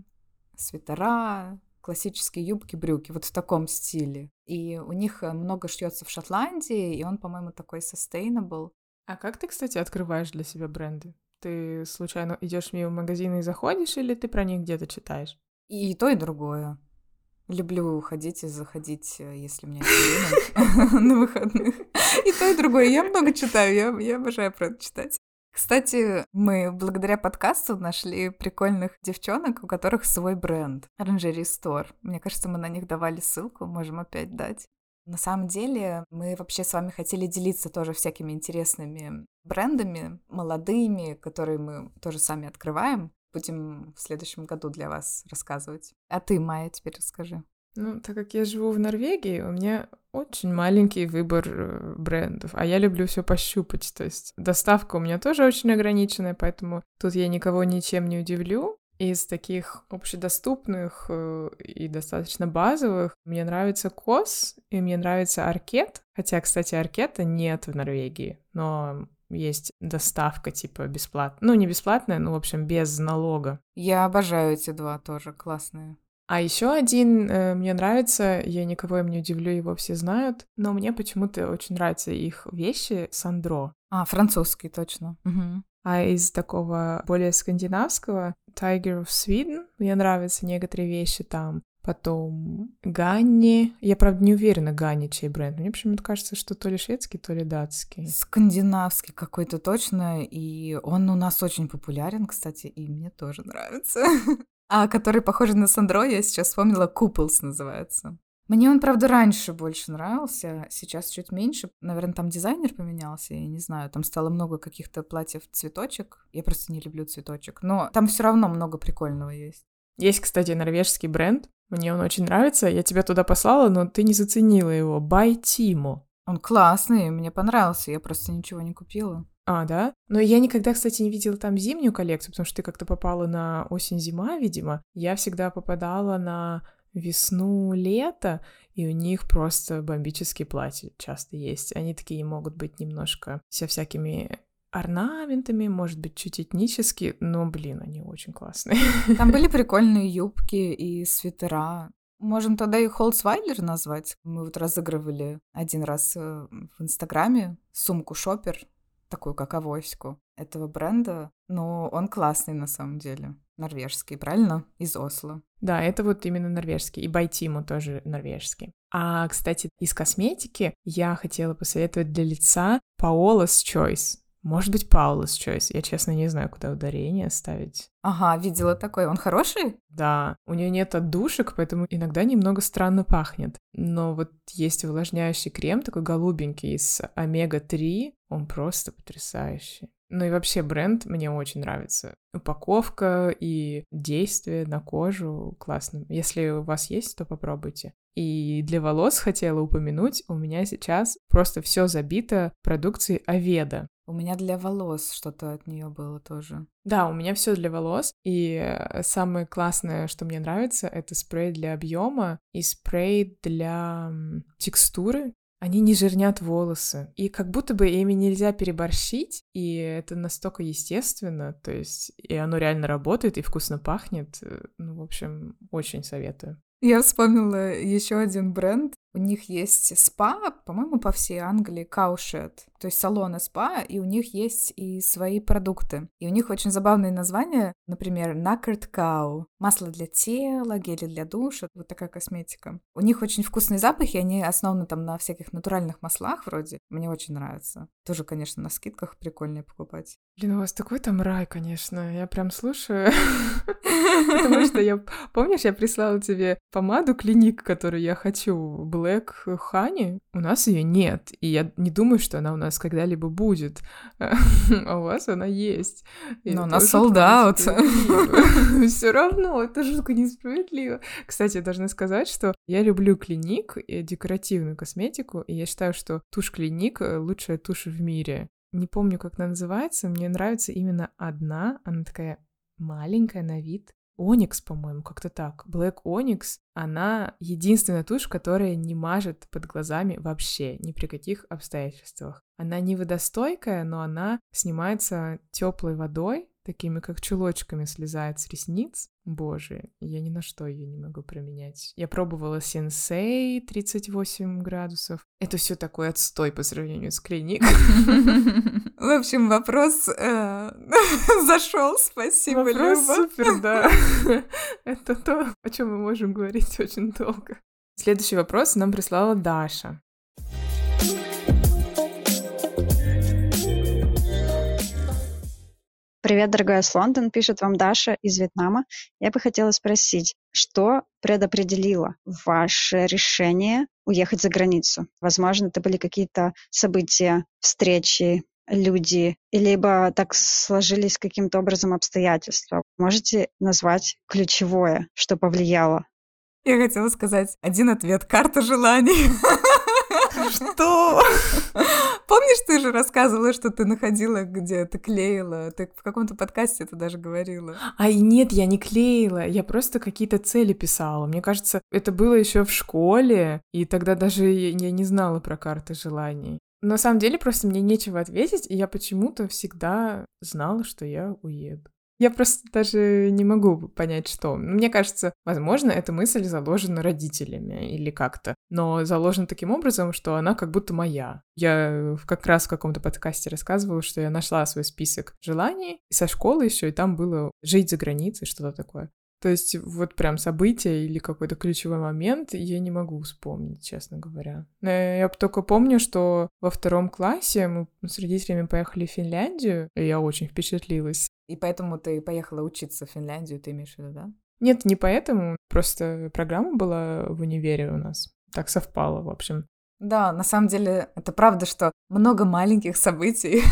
свитера, классические юбки, брюки, вот в таком стиле. И у них много шьется в Шотландии, и он, по-моему, такой sustainable. А как ты, кстати, открываешь для себя бренды? Ты случайно идешь мимо магазина и заходишь, или ты про них где-то читаешь? И то, и другое. Люблю ходить и заходить, если у меня есть время, на выходных. И то, и другое. Я много читаю, я обожаю про это читать. Кстати, мы благодаря подкасту нашли прикольных девчонок, у которых свой бренд. Оранжерий Стор. Мне кажется, мы на них давали ссылку, можем опять дать. На самом деле, мы вообще с вами хотели делиться тоже всякими интересными брендами, молодыми, которые мы тоже сами открываем. Будем в следующем году для вас рассказывать. А ты, Майя, теперь расскажи. Ну, так как я живу в Норвегии, у меня очень маленький выбор брендов, а я люблю все пощупать, то есть доставка у меня тоже очень ограниченная, поэтому тут я никого ничем не удивлю. Из таких общедоступных и достаточно базовых мне нравится Кос, и мне нравится Arket, хотя, кстати, Аркета нет в Норвегии, но... Есть доставка, типа, бесплатная. Ну, не бесплатная, но, в общем, без налога. Я обожаю эти два тоже, классные. А еще один мне нравится, я никого им не удивлю, его все знают, но мне почему-то очень нравятся их вещи Sandro. А, французский, точно. Угу. А из такого более скандинавского Tiger of Sweden мне нравятся некоторые вещи там. Потом Ganni. Я, правда, не уверена, Ganni чей бренд. Мне почему-то кажется, что то ли шведский, то ли датский. Скандинавский какой-то точно. И он у нас очень популярен, кстати, и мне тоже нравится. А который похож на Sandro, я сейчас вспомнила, Couples называется. Мне он, правда, раньше больше нравился, сейчас чуть меньше. Наверное, там дизайнер поменялся, я не знаю. Там стало много каких-то платьев цветочек. Я просто не люблю цветочек. Но там все равно много прикольного есть. Есть, кстати, норвежский бренд. Мне он очень нравится. Я тебя туда послала, но ты не заценила его. By Timo. Он классный, мне понравился. Я просто ничего не купила. А, да? Но я никогда, кстати, не видела там зимнюю коллекцию, потому что ты как-то попала на осень-зима, видимо. Я всегда попадала на весну-лето, и у них просто бомбические платья часто есть. Они такие могут быть немножко со всякими орнаментами, может быть, чуть этнически, но, блин, они очень классные. Там были прикольные юбки и свитера. Можем тогда и Холцвайлер назвать. Мы вот разыгрывали один раз в Инстаграме сумку Шоппер, такую как авоську этого бренда, но он классный на самом деле. Норвежский, правильно? Из Осло. Да, это вот именно норвежский. И By Timo тоже норвежский. А, кстати, из косметики я хотела посоветовать для лица Paula's Choice. Может быть, Paula's Choice. Я, честно, не знаю, куда ударение ставить. Ага, видела такой. Он хороший? Да. У нее нет отдушек, поэтому иногда немного странно пахнет. Но вот есть увлажняющий крем, такой голубенький, с омега-3. Он просто потрясающий. Ну и вообще бренд мне очень нравится. Упаковка и действие на кожу классно. Если у вас есть, то попробуйте. И для волос хотела упомянуть, у меня сейчас просто все забито продукцией Аведа. У меня для волос что-то от нее было тоже. Да, у меня все для волос. И самое классное, что мне нравится, это спрей для объема и спрей для текстуры. Они не жирнят волосы. И как будто бы ими нельзя переборщить, и это настолько естественно, то есть и оно реально работает, и вкусно пахнет. Ну, в общем, очень советую. Я вспомнила еще один бренд. У них есть спа, по-моему, по всей Англии, каушет, то есть салоны спа, и у них есть и свои продукты. И у них очень забавные названия, например, Knackered Cow, масло для тела, гели для душа, вот такая косметика. У них очень вкусные запахи, они основаны там на всяких натуральных маслах вроде. Мне очень нравится. Тоже, конечно, на скидках прикольно покупать. Блин, у вас такой там рай, конечно. Я прям слушаю. Потому что я... Помнишь, я прислала тебе помаду Clinique, которую я хочу, Хани, у нас ее нет, и я не думаю, что она у нас когда-либо будет, а у вас она есть. Но у нас солдат. Все равно, это жутко несправедливо. Кстати, я должна сказать, что я люблю Clinique и декоративную косметику, и я считаю, что тушь Clinique лучшая тушь в мире. Не помню, как она называется, мне нравится именно одна, она такая маленькая на вид. Оникс, по-моему, как-то так. Black Onyx, она единственная тушь, которая не мажет под глазами вообще, ни при каких обстоятельствах. Она не водостойкая, но она снимается теплой водой, такими как чулочками слезает с ресниц. Боже, я ни на что ее не могу применять. Я пробовала Сенсей 38 градусов. Это все такой отстой по сравнению с Clinique. В общем, вопрос зашел. Спасибо, Люба. Вопрос супер, да. Это то, о чем мы можем говорить очень долго. Следующий вопрос нам прислала Даша. Привет, дорогой Ас Лондон, пишет вам Даша из Вьетнама. Я бы хотела спросить, что предопределило ваше решение уехать за границу? Возможно, это были какие-то события, встречи, люди, либо так сложились каким-то образом обстоятельства. Можете назвать ключевое, что повлияло? Я хотела сказать один ответ — карта желаний. Что? Помнишь, ты же рассказывала, что ты находила где-то, клеила? Ты в каком-то подкасте это даже говорила. Ай, нет, я не клеила, я просто какие-то цели писала. Мне кажется, это было еще в школе, и тогда даже я не знала про карты желаний. На самом деле просто мне нечего ответить, и я почему-то всегда знала, что я уеду. Я просто даже не могу понять, что. Мне кажется, возможно, эта мысль заложена родителями или как-то, но заложена таким образом, что она как будто моя. Я как раз в каком-то подкасте рассказывала, что я нашла свой список желаний со школы еще, и там было жить за границей, что-то такое. То есть вот прям событие или какой-то ключевой момент я не могу вспомнить, честно говоря. Я только помню, что во 2 классе мы с родителями поехали в Финляндию, и я очень впечатлилась. И поэтому ты поехала учиться в Финляндию, ты имеешь в виду, да? Нет, не поэтому, просто программа была в универе у нас. так совпало, в общем. Да, на самом деле, это правда, что много маленьких событий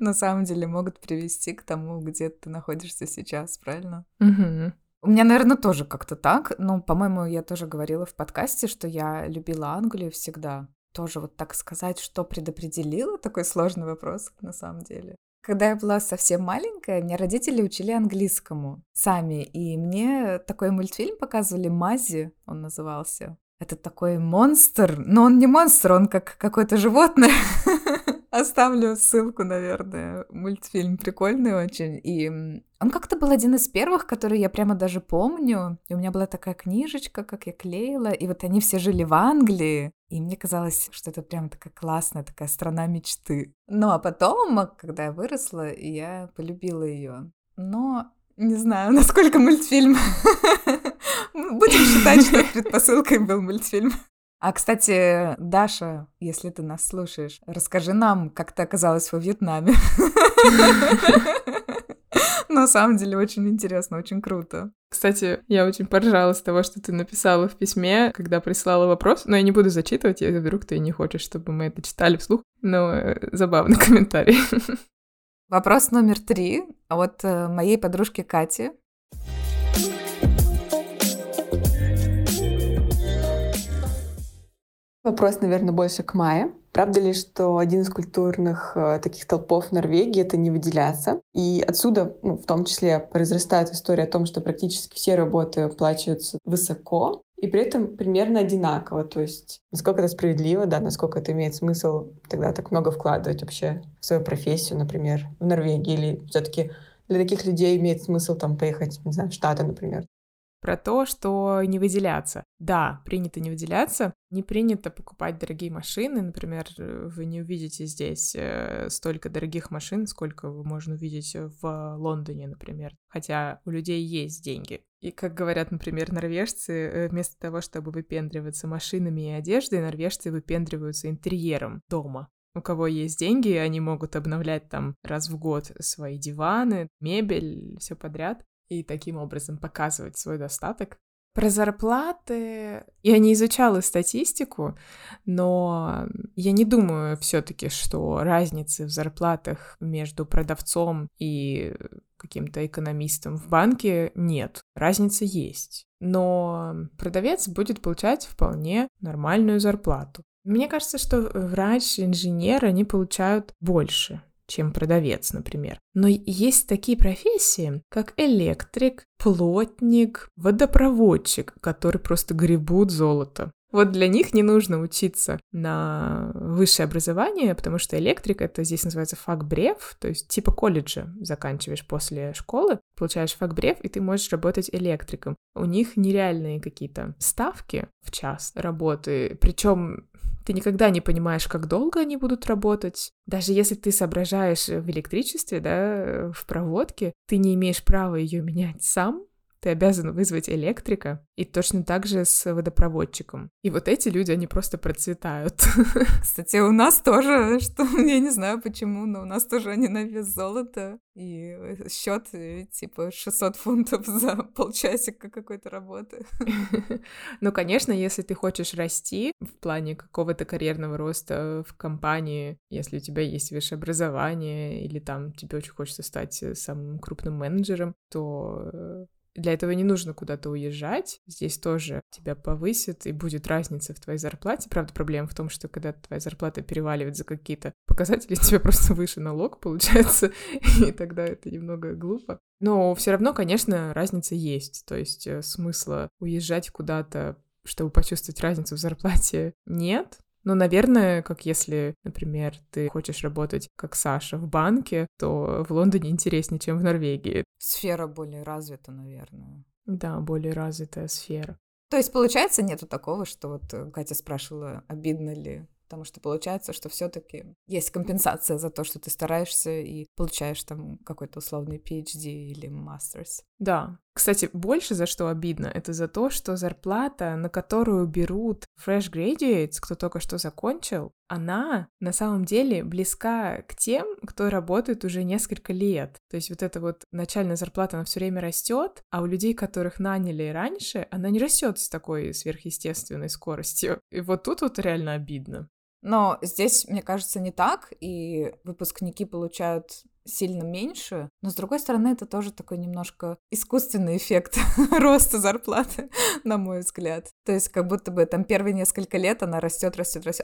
на самом деле могут привести к тому, где ты находишься сейчас, правильно? Угу. У меня, наверное, тоже как-то так, но, по-моему, я тоже говорила в подкасте, что я любила Англию всегда. Тоже вот так сказать, что предопределило, такой сложный вопрос на самом деле. Когда я была совсем маленькая, меня родители учили английскому сами, и мне такой мультфильм показывали, «Мази» он назывался. Это такой монстр, но он не монстр, он как какое-то животное. Оставлю ссылку, наверное. Мультфильм прикольный очень. И он как-то был один из первых, который я прямо даже помню. И у меня была такая книжечка, как я клеила. И вот они все жили в Англии. И мне казалось, что это прям такая классная, такая страна мечты. Ну, а потом, когда я выросла, я полюбила ее. Но не знаю, насколько мультфильм. Будем считать, что предпосылкой был мультфильм. А, кстати, Даша, если ты нас слушаешь, расскажи нам, как ты оказалась во Вьетнаме. На самом деле очень интересно, очень круто. Кстати, я очень поржала с того, что ты написала в письме, когда прислала вопрос, но я не буду зачитывать, если вдруг ты не хочешь, чтобы мы это читали вслух, но забавный комментарий. Вопрос номер 3 от моей подружки Кати. Вопрос, наверное, больше к Майе. Правда ли, что один из культурных таких толпов Норвегии — это не выделяться? И отсюда, в том числе, произрастает история о том, что практически все работы оплачиваются высоко и при этом примерно одинаково. То есть насколько это справедливо, да, насколько это имеет смысл тогда так много вкладывать вообще в свою профессию, например, в Норвегии, или все-таки для таких людей имеет смысл там поехать, не знаю, в Штаты, например. Про то, что не выделяться. Да, принято не выделяться, не принято покупать дорогие машины. Например, вы не увидите здесь столько дорогих машин, сколько вы можно увидеть в Лондоне, например. Хотя у людей есть деньги. И, как говорят, например, норвежцы, вместо того, чтобы выпендриваться машинами и одеждой, норвежцы выпендриваются интерьером дома. У кого есть деньги, они могут обновлять там раз в год свои диваны, мебель, все подряд. И таким образом показывать свой достаток. Про зарплаты я не изучала статистику, но я не думаю все-таки, что разницы в зарплатах между продавцом и каким-то экономистом в банке нет. Разница есть. Но продавец будет получать вполне нормальную зарплату. Мне кажется, что врач, инженер, они получают больше, чем продавец, например. Но есть такие профессии, как электрик, плотник, водопроводчик, которые просто гребут золото. Вот для них не нужно учиться на высшее образование, потому что электрик — это здесь называется факбрев, то есть типа колледжа заканчиваешь после школы, получаешь факбрев, и ты можешь работать электриком. У них нереальные какие-то ставки в час работы, причем ты никогда не понимаешь, как долго они будут работать. Даже если ты соображаешь в электричестве, да, в проводке, ты не имеешь права ее менять сам. Ты обязан вызвать электрика, и точно так же с водопроводчиком. И вот эти люди, они просто процветают. Кстати, у нас тоже, что я не знаю почему, но у нас тоже они на вес золота. И счет типа 600 фунтов за полчасика какой-то работы. Ну, конечно, если ты хочешь расти в плане какого-то карьерного роста в компании, если у тебя есть высшее образование, или там тебе очень хочется стать самым крупным менеджером, то для этого не нужно куда-то уезжать. Здесь тоже тебя повысят, и будет разница в твоей зарплате. Правда, проблема в том, что когда твоя зарплата переваливает за какие-то показатели, тебе просто выше налог получается, и тогда это немного глупо. Но все равно, конечно, разница есть. То есть смысла уезжать куда-то, чтобы почувствовать разницу в зарплате, нет. Но, наверное, как если, например, ты хочешь работать, как Саша, в банке, то в Лондоне интереснее, чем в Норвегии. Сфера более развита, наверное. Да, более развитая сфера. То есть, получается, нету такого, что вот Катя спрашивала, обидно ли? Потому что получается, что все-таки есть компенсация за то, что ты стараешься и получаешь там какой-то условный PhD или мастерс. Да. Кстати, больше за что обидно, это за то, что зарплата, на которую берут fresh graduates, кто только что закончил, она на самом деле близка к тем, кто работает уже несколько лет. То есть вот эта вот начальная зарплата, она все время растет, а у людей, которых наняли раньше, она не растет с такой сверхъестественной скоростью. И вот тут вот реально обидно. Но здесь, мне кажется, не так, и выпускники получают сильно меньше, но, с другой стороны, это тоже такой немножко искусственный эффект роста зарплаты, на мой взгляд. То есть как будто бы там первые несколько лет она растет,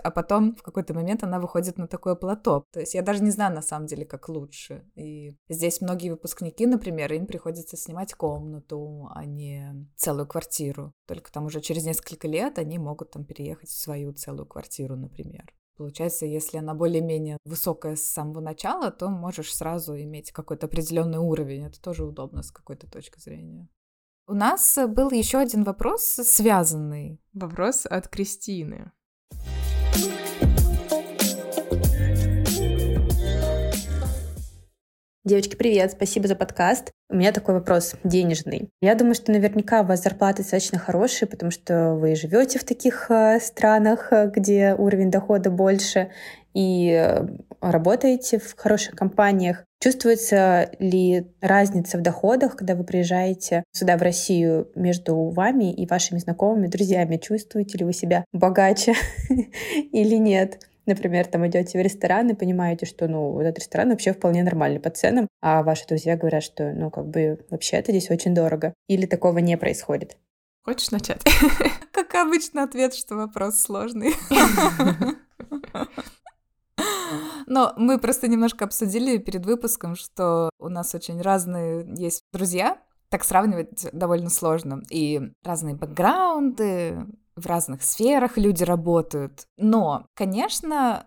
а потом в какой-то момент она выходит на такое плато. То есть я даже не знаю, на самом деле, как лучше. И здесь многие выпускники, например, им приходится снимать комнату, а не целую квартиру. Только там уже через несколько лет они могут там переехать в свою целую квартиру, например. Получается, если она более-менее высокая с самого начала, то можешь сразу иметь какой-то определенный уровень. Это тоже удобно с какой-то точки зрения. У нас был еще один вопрос, связанный. Вопрос от Кристины. Девочки, привет, спасибо за подкаст. У меня такой вопрос денежный. Я думаю, что наверняка у вас зарплаты достаточно хорошие, потому что вы живете в таких странах, где уровень дохода больше, и работаете в хороших компаниях. Чувствуется ли разница в доходах, когда вы приезжаете сюда, в Россию, между вами и вашими знакомыми, друзьями? Чувствуете ли вы себя богаче или нет? Например, там идете в ресторан и понимаете, что, ну, этот ресторан вообще вполне нормальный по ценам, а ваши друзья говорят, что, ну, как бы, вообще это здесь очень дорого. Или такого не происходит? Хочешь начать? Как обычно, ответ, что вопрос сложный. Но мы просто немножко обсудили перед выпуском, что у нас очень разные есть друзья. Так сравнивать довольно сложно. И разные бэкграунды, в разных сферах люди работают. Но, конечно,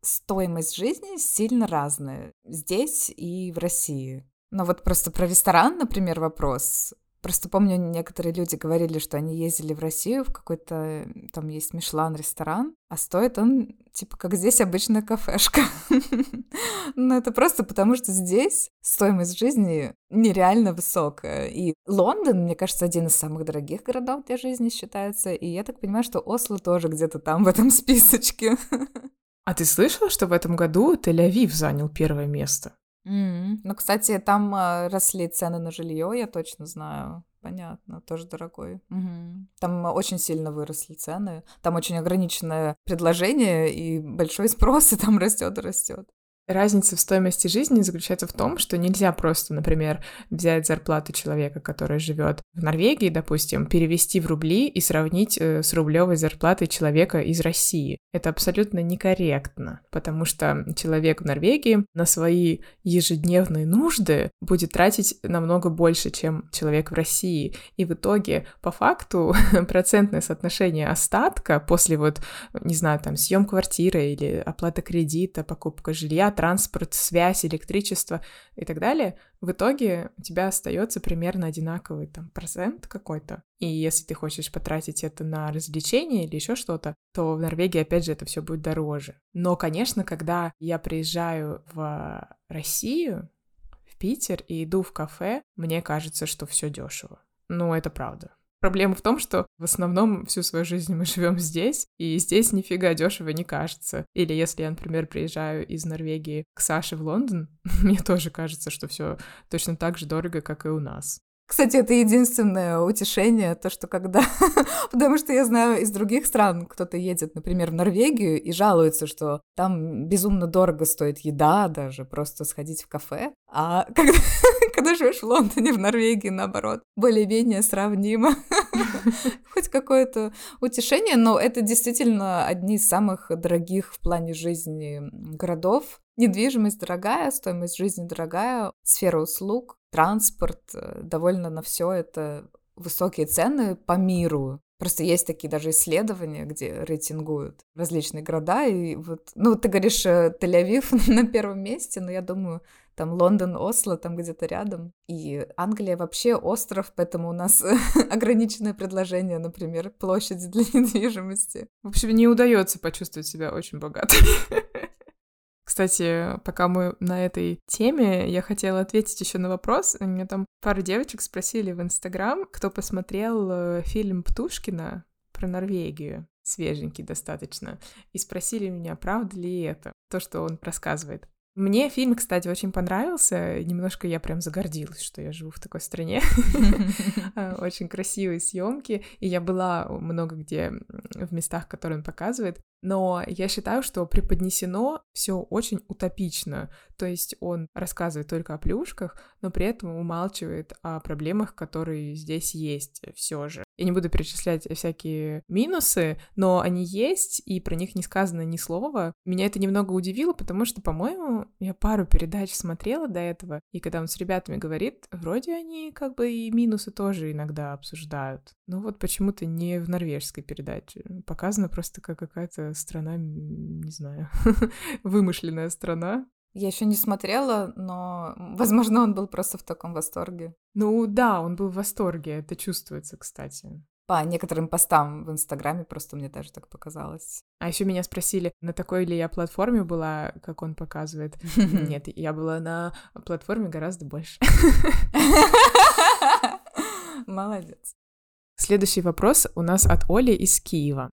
стоимость жизни сильно разная здесь и в России. Но вот просто про ресторан, например, вопрос. Просто помню, некоторые люди говорили, что они ездили в Россию в какой-то... Там есть Мишлен-ресторан, а стоит он, типа, как здесь обычная кафешка. Но это просто потому, что здесь стоимость жизни нереально высокая. И Лондон, мне кажется, один из самых дорогих городов для жизни считается. И я так понимаю, что Осло тоже где-то там в этом списочке. А ты слышала, что в этом году Тель-Авив занял первое место? Ну, кстати, там росли цены на жилье, я точно знаю. Понятно, тоже дорогой. Там очень сильно выросли цены. Там очень ограниченное предложение и большой спрос, и там растет и растет. Разница в стоимости жизни заключается в том, что нельзя просто, например, взять зарплату человека, который живет в Норвегии, допустим, перевести в рубли и сравнить с рублевой зарплатой человека из России. Это абсолютно некорректно, потому что человек в Норвегии на свои ежедневные нужды будет тратить намного больше, чем человек в России. И в итоге, по факту, процентное соотношение остатка после вот, не знаю, там, съем квартиры или оплата кредита, покупка жилья, транспорт, связь, электричество и так далее, в итоге у тебя остается примерно одинаковый там процент какой-то. И если ты хочешь потратить это на развлечения или еще что-то, то в Норвегии, опять же, это все будет дороже. Но, конечно, когда я приезжаю в Россию, в Питер, и иду в кафе, мне кажется, что все дешево. Но это правда. Проблема в том, что в основном всю свою жизнь мы живем здесь, и здесь нифига дешево не кажется. Или если я, например, приезжаю из Норвегии к Саше в Лондон, мне тоже кажется, что все точно так же дорого, как и у нас. Кстати, это единственное утешение, то, что когда... Потому что я знаю из других стран, кто-то едет, например, в Норвегию и жалуется, что там безумно дорого стоит еда даже, просто сходить в кафе. А когда живешь в Лондоне, в Норвегии, наоборот, более-менее сравнимо. Хоть какое-то утешение, но это действительно одни из самых дорогих в плане жизни городов. Недвижимость дорогая, стоимость жизни дорогая, сфера услуг, транспорт, довольно на все это высокие цены по миру. Просто есть такие даже исследования, где рейтингуют различные города, и вот, ну, ты говоришь, Тель-Авив на первом месте, но я думаю, там Лондон, Осло, там где-то рядом. И Англия вообще остров, поэтому у нас ограниченное предложение, например, площади для недвижимости. В общем, не удается почувствовать себя очень богатым. Кстати, пока мы на этой теме, я хотела ответить еще на вопрос. У меня там пару девочек спросили в Инстаграм, кто посмотрел фильм Птушкина про Норвегию. Свеженький достаточно. И спросили меня, правда ли это, то, что он рассказывает. Мне фильм, кстати, очень понравился. Немножко я прям загордилась, что я живу в такой стране. Очень красивые съемки. И я была много где в местах, которые он показывает. Но я считаю, что преподнесено все очень утопично. То есть он рассказывает только о плюшках, но при этом умалчивает о проблемах, которые здесь есть все же. Я не буду перечислять всякие минусы, но они есть, и про них не сказано ни слова. Меня это немного удивило, потому что, по-моему, я пару передач смотрела до этого, и когда он с ребятами говорит, вроде они как бы и минусы тоже иногда обсуждают. Но вот почему-то не в норвежской передаче. Показано просто как какая-то страна, не знаю, вымышленная страна. Я еще не смотрела, но, возможно, он был просто в таком восторге. Ну да, он был в восторге, это чувствуется, кстати. По некоторым постам в Инстаграме просто мне даже так показалось. А еще меня спросили, на такой ли я платформе была, как он показывает. Нет, я была на платформе гораздо больше. Молодец. Следующий вопрос у нас от Оли из Киева.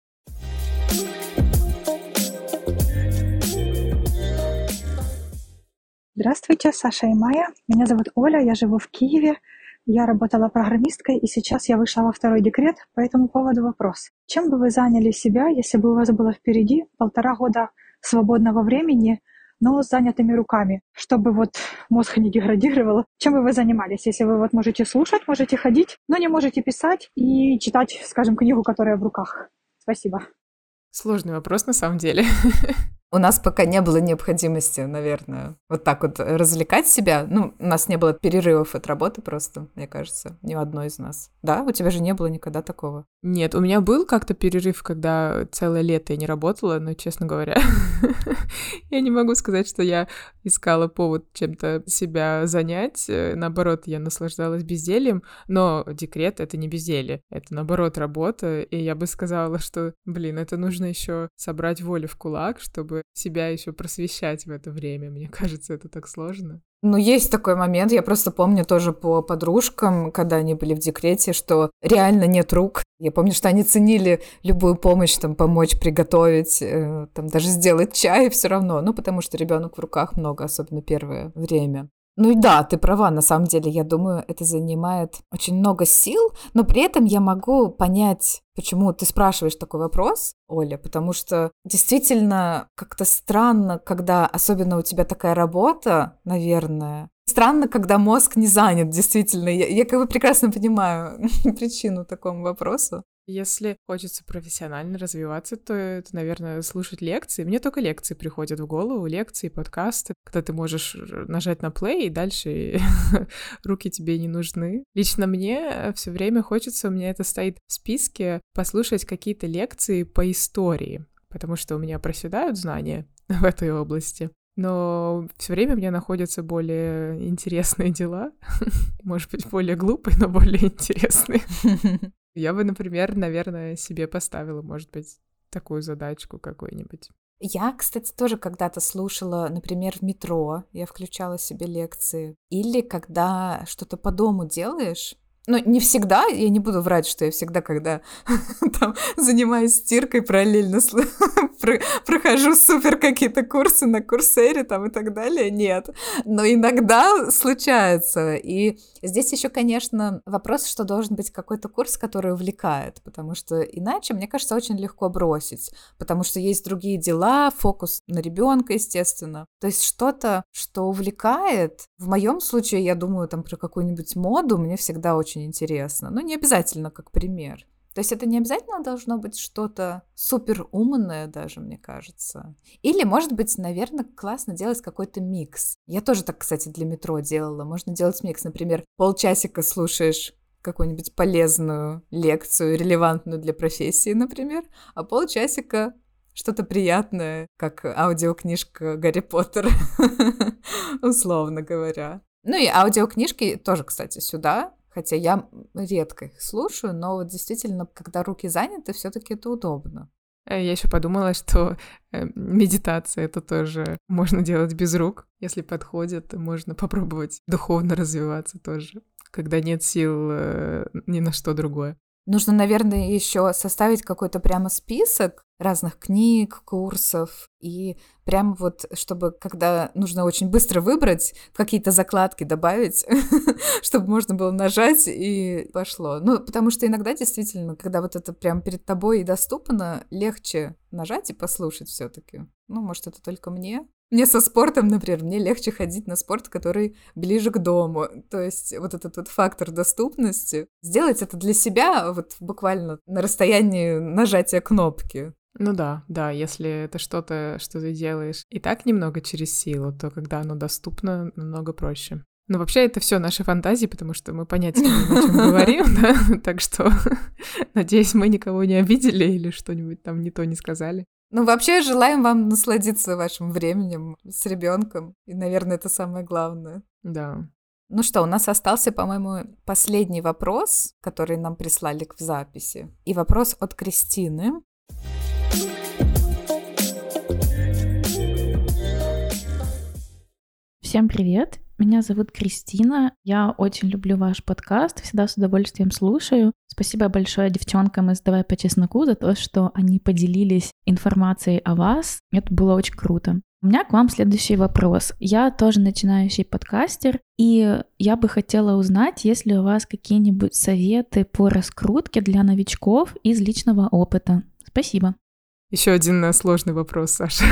Здравствуйте, Саша и Майя. Меня зовут Оля, я живу в Киеве. Я работала программисткой, и сейчас я вышла во второй декрет. По этому поводу вопрос. Чем бы вы заняли себя, если бы у вас было впереди 1,5 года свободного времени, но с занятыми руками, чтобы вот мозг не деградировал? Чем бы вы занимались, если вы вот можете слушать, можете ходить, но не можете писать и читать, скажем, книгу, которая в руках? Спасибо. Сложный вопрос на самом деле. У нас пока не было необходимости, наверное, вот так вот развлекать себя. Ну, у нас не было перерывов от работы просто, мне кажется, ни у одной из нас. Да? У тебя же не было никогда такого? Нет, у меня был как-то перерыв, когда целое лето я не работала, но, честно говоря, я не могу сказать, что я искала повод чем-то себя занять. Наоборот, я наслаждалась бездельем, но декрет — это не безделье, это, наоборот, работа. И я бы сказала, что, это нужно еще собрать волю в кулак, чтобы себя еще просвещать в это время. Мне кажется, это так сложно. Ну, есть такой момент. Я просто помню тоже по подружкам, когда они были в декрете, что реально нет рук. Я помню, что они ценили любую помощь, там, помочь приготовить, там, даже сделать чай все равно. Ну, потому что ребенок в руках много, особенно первое время. Ну и да, ты права, на самом деле, я думаю, это занимает очень много сил, но при этом я могу понять, почему ты спрашиваешь такой вопрос, Оля, потому что действительно как-то странно, когда особенно у тебя такая работа, наверное, странно, когда мозг не занят, действительно, я как бы прекрасно понимаю причину такому вопросу. Если хочется профессионально развиваться, то это, наверное, слушать лекции. Мне только лекции приходят в голову, лекции, подкасты, когда ты можешь нажать на плей, и дальше руки тебе не нужны. Лично мне все время хочется, у меня это стоит в списке, послушать какие-то лекции по истории, потому что у меня проседают знания в этой области. Но все время у меня находятся более интересные дела. Может быть, более глупые, но более интересные. Я бы, например, наверное, себе поставила, может быть, такую задачку какую-нибудь. Я, кстати, тоже когда-то слушала, например, в метро, я включала себе лекции. Или когда что-то по дому делаешь. Ну, не всегда, я не буду врать, что я всегда, когда там занимаюсь стиркой, параллельно прохожу супер какие-то курсы на Курсере там и так далее, нет. Но иногда случается. И здесь еще, конечно, вопрос, что должен быть какой-то курс, который увлекает, потому что иначе, мне кажется, очень легко бросить, потому что есть другие дела, фокус на ребенка, естественно. То есть что-то, что увлекает. В моем случае, я думаю, там про какую-нибудь моду мне всегда очень интересно. Ну, не обязательно как пример. То есть это не обязательно должно быть что-то суперумное даже, мне кажется. Или, может быть, наверное, классно делать какой-то микс. Я тоже так, кстати, для метро делала. Можно делать микс, например, полчасика слушаешь какую-нибудь полезную лекцию, релевантную для профессии, например, а полчасика что-то приятное, как аудиокнижка Гарри Поттера, условно говоря. Ну и аудиокнижки тоже, кстати, сюда. Хотя я редко их слушаю, но вот действительно, когда руки заняты, все-таки это удобно. Я еще подумала, что медитация — это тоже можно делать без рук. Если подходит, можно попробовать духовно развиваться тоже, когда нет сил ни на что другое. Нужно, наверное, еще составить какой-то прямо список разных книг, курсов, и прям вот, чтобы, когда нужно очень быстро выбрать, какие-то закладки добавить, чтобы можно было нажать и пошло. Ну, потому что иногда действительно, когда вот это прям перед тобой и доступно, легче нажать и послушать все-таки. Ну, может, это только мне. Мне со спортом, например, мне легче ходить на спорт, который ближе к дому. То есть вот этот вот фактор доступности. Сделать это для себя вот буквально на расстоянии нажатия кнопки. Ну да, если это что-то, что ты делаешь и так немного через силу, то когда оно доступно, намного проще. Но вообще это все наши фантазии, потому что мы понятия не имеем, о чем говорим, да? Так что, надеюсь, мы никого не обидели или что-нибудь там не то не сказали. Ну, вообще, желаем вам насладиться вашим временем с ребенком. И, наверное, это самое главное. Да. Ну что, у нас остался, по-моему, последний вопрос, который нам прислали в записи. И вопрос от Кристины. Всем привет! Меня зовут Кристина. Я очень люблю ваш подкаст, всегда с удовольствием слушаю. Спасибо большое девчонкам из «Давай по чесноку» за то, что они поделились информацией о вас. Это было очень круто. У меня к вам следующий вопрос. Я тоже начинающий подкастер, и я бы хотела узнать, есть ли у вас какие-нибудь советы по раскрутке для новичков из личного опыта. Спасибо. Еще один сложный вопрос, Саша.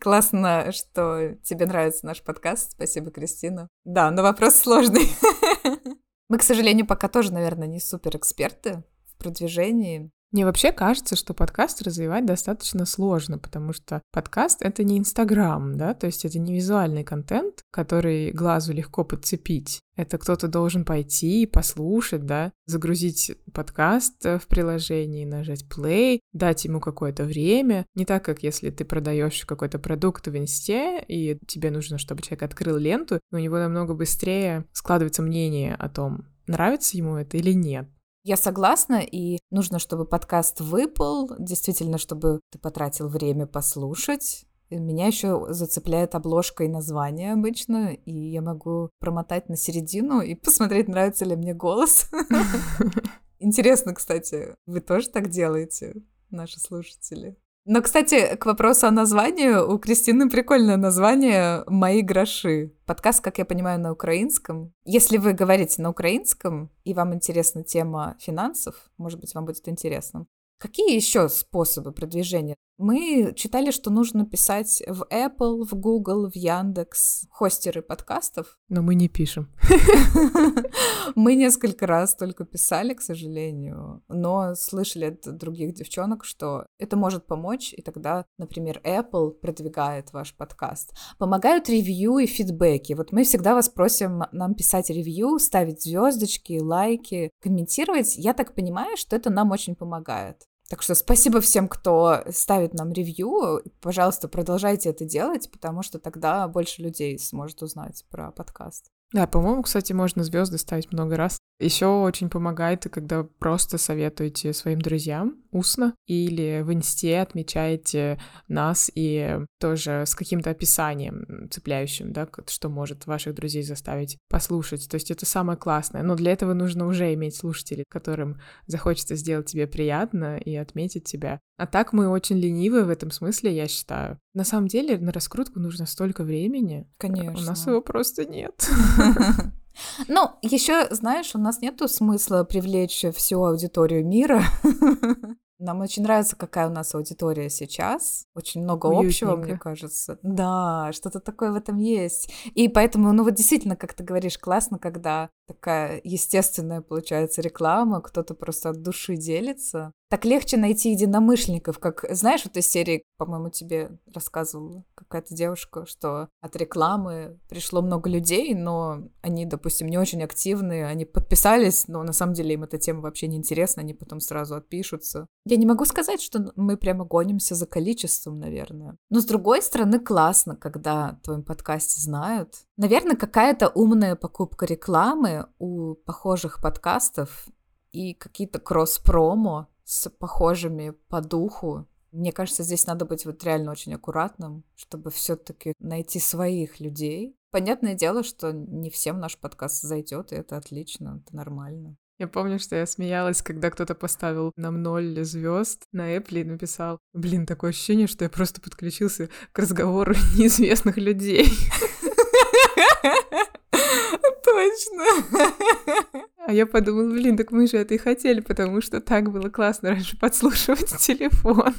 Классно, что тебе нравится наш подкаст. Спасибо, Кристина. Да, но вопрос сложный. Мы, к сожалению, пока тоже, наверное, не суперэксперты в продвижении. Мне вообще кажется, что подкаст развивать достаточно сложно, потому что подкаст — это не Инстаграм, да, то есть это не визуальный контент, который глазу легко подцепить. Это кто-то должен пойти и послушать, да, загрузить подкаст в приложении, нажать play, дать ему какое-то время. Не так, как если ты продаешь какой-то продукт в Инсте, и тебе нужно, чтобы человек открыл ленту, и у него намного быстрее складывается мнение о том, нравится ему это или нет. Я согласна, и нужно, чтобы подкаст выпал, действительно, чтобы ты потратил время послушать. Меня еще зацепляет обложка и название обычно, и я могу промотать на середину и посмотреть, нравится ли мне голос. Интересно, кстати, вы тоже так делаете, наши слушатели? Но, кстати, к вопросу о названии, у Кристины прикольное название «Мои гроши». Подкаст, как я понимаю, на украинском. Если вы говорите на украинском, и вам интересна тема финансов, может быть, вам будет интересно. Какие еще способы продвижения? Мы читали, что нужно писать в Apple, в Google, в Яндекс, хостеры подкастов. Но мы не пишем. Мы несколько раз только писали, к сожалению, но слышали от других девчонок, что это может помочь, и тогда, например, Apple продвигает ваш подкаст. Помогают ревью и фидбэки. Вот мы всегда вас просим нам писать ревью, ставить звездочки, лайки, комментировать. Я так понимаю, что это нам очень помогает. Так что спасибо всем, кто ставит нам ревью. Пожалуйста, продолжайте это делать, потому что тогда больше людей сможет узнать про подкаст. Да, по-моему, кстати, можно звезды ставить много раз. Еще очень помогает, когда просто советуете своим друзьям устно или в Инсте отмечаете нас и тоже с каким-то описанием цепляющим, да, что может ваших друзей заставить послушать. То есть это самое классное. Но для этого нужно уже иметь слушателей, которым захочется сделать тебе приятно и отметить тебя. А так мы очень ленивы в этом смысле, я считаю. На самом деле на раскрутку нужно столько времени. Конечно. У нас его просто нет. Ну, еще, знаешь, у нас нету смысла привлечь всю аудиторию мира. Нам очень нравится, какая у нас аудитория сейчас. Очень много общего, мне кажется. Да, что-то такое в этом есть. И поэтому, ну вот действительно, как ты говоришь, классно, когда такая естественная получается реклама, кто-то просто от души делится. Так легче найти единомышленников, как, знаешь, вот из серии, по-моему, тебе рассказывала какая-то девушка, что от рекламы пришло много людей, но они, допустим, не очень активные, они подписались, но на самом деле им эта тема вообще не интересна, они потом сразу отпишутся. Я не могу сказать, что мы прямо гонимся за количеством, наверное. Но, с другой стороны, классно, когда в твоем подкасте знают. Наверное, какая-то умная покупка рекламы у похожих подкастов и какие-то кросс-промо с похожими по духу. Мне кажется, здесь надо быть вот реально очень аккуратным, чтобы все-таки найти своих людей. Понятное дело, что не всем наш подкаст зайдет, и это отлично, это нормально. Я помню, что я смеялась, когда кто-то поставил нам 0 звезд на Apple и написал: «Блин, такое ощущение, что я просто подключился к разговору неизвестных людей». Точно. А я подумала: блин, так мы же это и хотели, потому что так было классно раньше подслушивать телефон.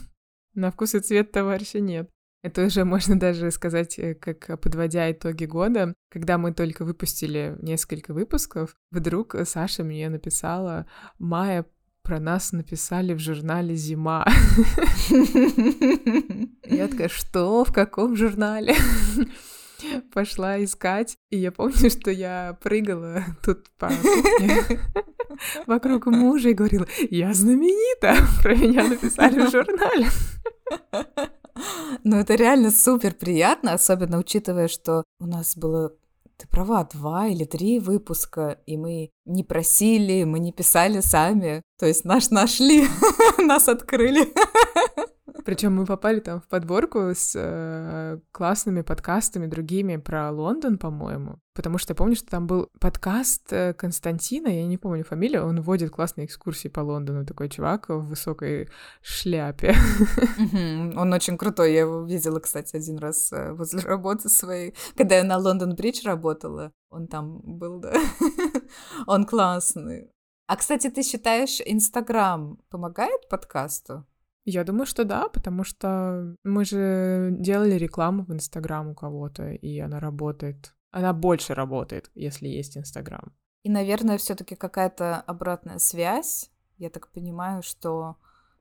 На вкус и цвет товарища нет. Это уже можно даже сказать, как подводя итоги года. Когда мы только выпустили несколько выпусков, вдруг Саша мне написала: «Майя, про нас написали в журнале «Зима». Я такая: «Что? В каком журнале?» Пошла искать, и я помню, что я прыгала тут по кухне вокруг мужа и говорила: «Я знаменита, про меня написали в журнале». Ну, это реально супер приятно, особенно учитывая, что у нас было, ты права, 2 или 3 выпуска, и мы не просили, мы не писали сами, то есть нас нашли, нас открыли. Причем мы попали там в подборку с классными подкастами другими про Лондон, по-моему. Потому что я помню, что там был подкаст Константина, я не помню фамилию, он вводит классные экскурсии по Лондону, такой чувак в высокой шляпе. Он очень крутой, я его видела, кстати, один раз возле работы своей, когда я на Лондон-Бридж работала, он там был, да. Он классный. А, кстати, ты считаешь, Инстаграм помогает подкасту? Я думаю, что да, потому что мы же делали рекламу в Инстаграм у кого-то, и она работает. Она больше работает, если есть Инстаграм. И, наверное, все-таки какая-то обратная связь. Я так понимаю, что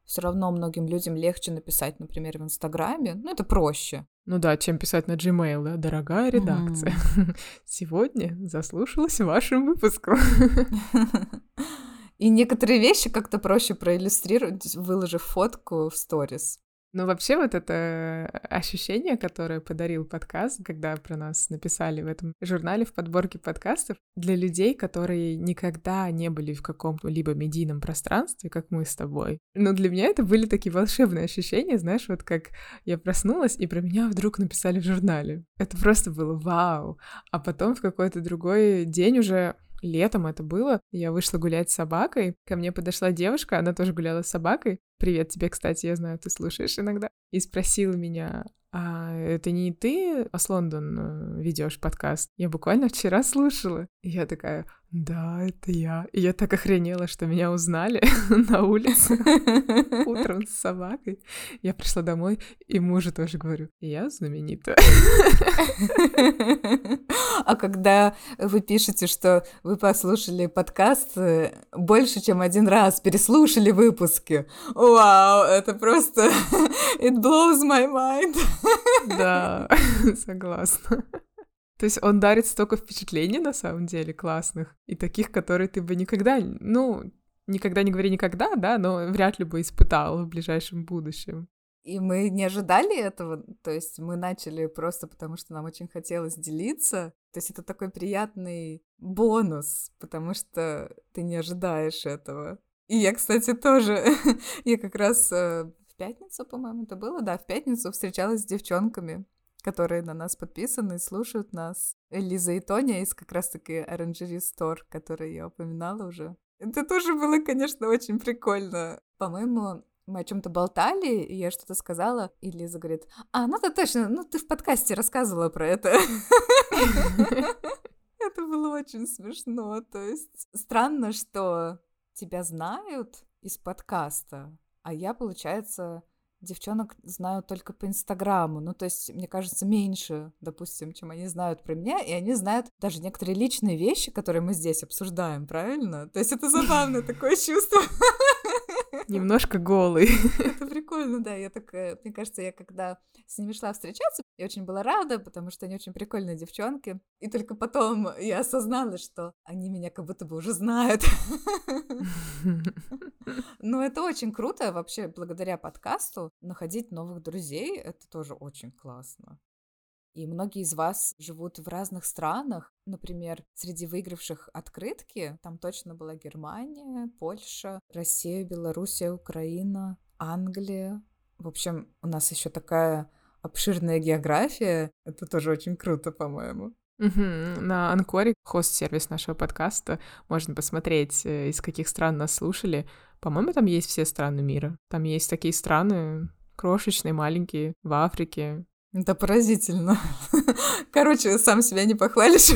все равно многим людям легче написать, например, в Инстаграме. Ну, это проще. Ну да, чем писать на Gmail, да? Дорогая редакция, сегодня заслушалась вашим выпуском. И некоторые вещи как-то проще проиллюстрировать, выложив фотку в сторис. Ну, вообще, вот это ощущение, которое подарил подкаст, когда про нас написали в этом журнале в подборке подкастов, для людей, которые никогда не были в каком-либо медийном пространстве, как мы с тобой. Но для меня это были такие волшебные ощущения, знаешь, вот как я проснулась, и про меня вдруг написали в журнале. Это просто было вау! А потом в какой-то другой день уже... Летом это было. Я вышла гулять с собакой. Ко мне подошла девушка, она тоже гуляла с собакой. Привет тебе, кстати, я знаю, ты слушаешь иногда. И спросила меня: «А это не ты, Ас Лондон, ведёшь подкаст? Я буквально вчера слушала». И я такая: «Да, это я». И я так охренела, что меня узнали на улице утром с собакой. Я пришла домой, и мужу тоже говорю: «Я знаменитая». А когда вы пишете, что вы послушали подкаст больше, чем 1 раз, переслушали выпуски, вау, это просто... It blows my mind. Да, согласна. То есть он дарит столько впечатлений, на самом деле, классных, и таких, которые ты бы никогда, ну, никогда не говори никогда, да, но вряд ли бы испытал в ближайшем будущем. И мы не ожидали этого, то есть мы начали просто потому, что нам очень хотелось делиться. То есть это такой приятный бонус, потому что ты не ожидаешь этого. И я, кстати, тоже, я как раз в пятницу, по-моему, это было, да, в пятницу встречалась с девчонками, которые на нас подписаны и слушают нас. Лиза и Тоня из как раз-таки Orangery Store, который я упоминала уже. Это тоже было, конечно, очень прикольно. По-моему, мы о чем-то болтали, и я что-то сказала, и Лиза говорит: «А, ну это точно, ну ты в подкасте рассказывала про это». Это было очень смешно, то есть странно, что... тебя знают из подкаста, а я, получается, девчонок знаю только по Инстаграму. Ну, то есть, мне кажется, меньше, допустим, чем они знают про меня, и они знают даже некоторые личные вещи, которые мы здесь обсуждаем, правильно? То есть это забавное такое чувство. Немножко голый. Это прикольно, да. Я такая, мне кажется, я когда с ними шла встречаться, я очень была рада, потому что они очень прикольные девчонки. И только потом я осознала, что они меня как будто бы уже знают. Но это очень круто вообще, благодаря подкасту находить новых друзей. Это тоже очень классно. И многие из вас живут в разных странах. Например, среди выигравших открытки там точно была Германия, Польша, Россия, Белоруссия, Украина, Англия. В общем, у нас еще такая обширная география. Это тоже очень круто, по-моему. Угу. На Анкоре, хост-сервис нашего подкаста, можно посмотреть, из каких стран нас слушали. По-моему, там есть все страны мира. Там есть такие страны крошечные, маленькие, в Африке. Да поразительно. Короче, сам себя не похвалишь.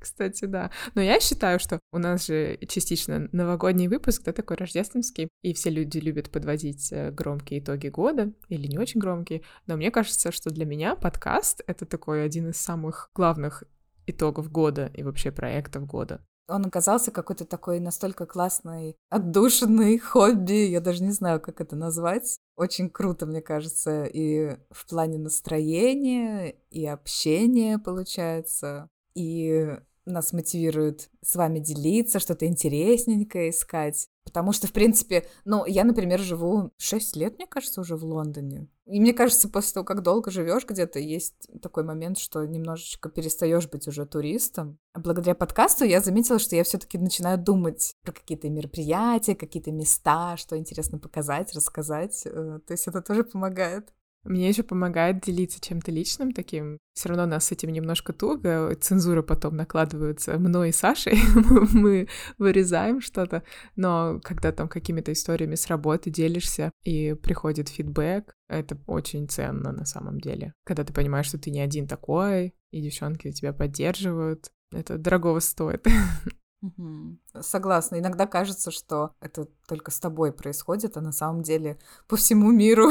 Кстати, да. Но я считаю, что у нас же частично новогодний выпуск, да, такой рождественский, и все люди любят подводить громкие итоги года или не очень громкие, но мне кажется, что для меня подкаст — это такой один из самых главных итогов года и вообще проектов года. Он оказался какой-то такой настолько классный, отдушенный, хобби, я даже не знаю, как это назвать. Очень круто, мне кажется, и в плане настроения, и общения получается, и нас мотивирует с вами делиться, что-то интересненькое искать. Потому что, в принципе, ну, я, например, живу 6 лет, мне кажется, уже в Лондоне. И мне кажется, после того, как долго живешь где-то, есть такой момент, что немножечко перестаешь быть уже туристом. А благодаря подкасту я заметила, что я все-таки начинаю думать про какие-то мероприятия, какие-то места, что интересно показать, рассказать. То есть это тоже помогает. Мне еще помогает делиться чем-то личным таким. Все равно нас с этим немножко туго. Цензура потом накладывается мной и Сашей. Мы вырезаем что-то. Но когда там какими-то историями с работы делишься и приходит фидбэк, это очень ценно на самом деле. Когда ты понимаешь, что ты не один такой, и девчонки тебя поддерживают. Это дорогого стоит. Согласна. Иногда кажется, что это только с тобой происходит, а на самом деле по всему миру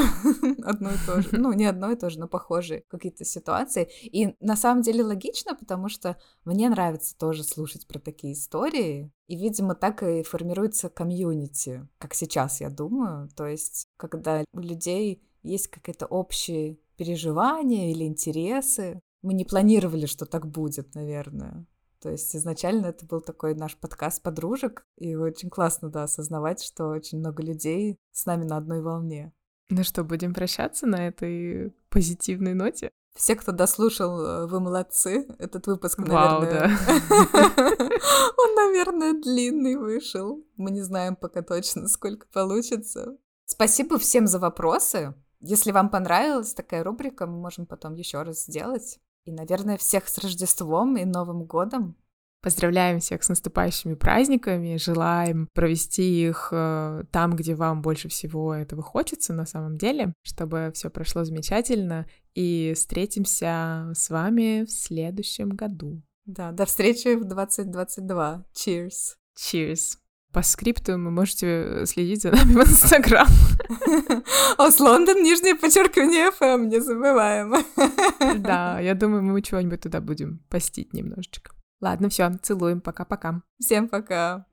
одно и то же. Ну, не одно и то же, но похожие какие-то ситуации. И на самом деле логично, потому что мне нравится тоже слушать про такие истории. И, видимо, так и формируется комьюнити, как сейчас, я думаю. То есть, когда у людей есть какие-то общие переживания или интересы. Мы не планировали, что так будет, наверное. То есть изначально это был такой наш подкаст подружек, и очень классно, да, осознавать, что очень много людей с нами на одной волне. Ну что, будем прощаться на этой позитивной ноте? Все, кто дослушал, вы молодцы. Этот выпуск, наверное... Он, наверное, длинный вышел. Мы не знаем пока точно, сколько получится. Спасибо всем за вопросы. Если вам понравилась такая рубрика, мы можем потом еще раз сделать. И, наверное, всех с Рождеством и Новым годом. Поздравляем всех с наступающими праздниками, желаем провести их там, где вам больше всего этого хочется на самом деле, чтобы все прошло замечательно, и встретимся с вами в следующем году. Да, до встречи в 2022. Cheers! Cheers! По скрипту вы можете следить за нами в Инстаграм. Ас Лондон, _FM, не забываем. Да, я думаю, мы чего-нибудь туда будем постить немножечко. Ладно, все, целуем, пока-пока. Всем пока.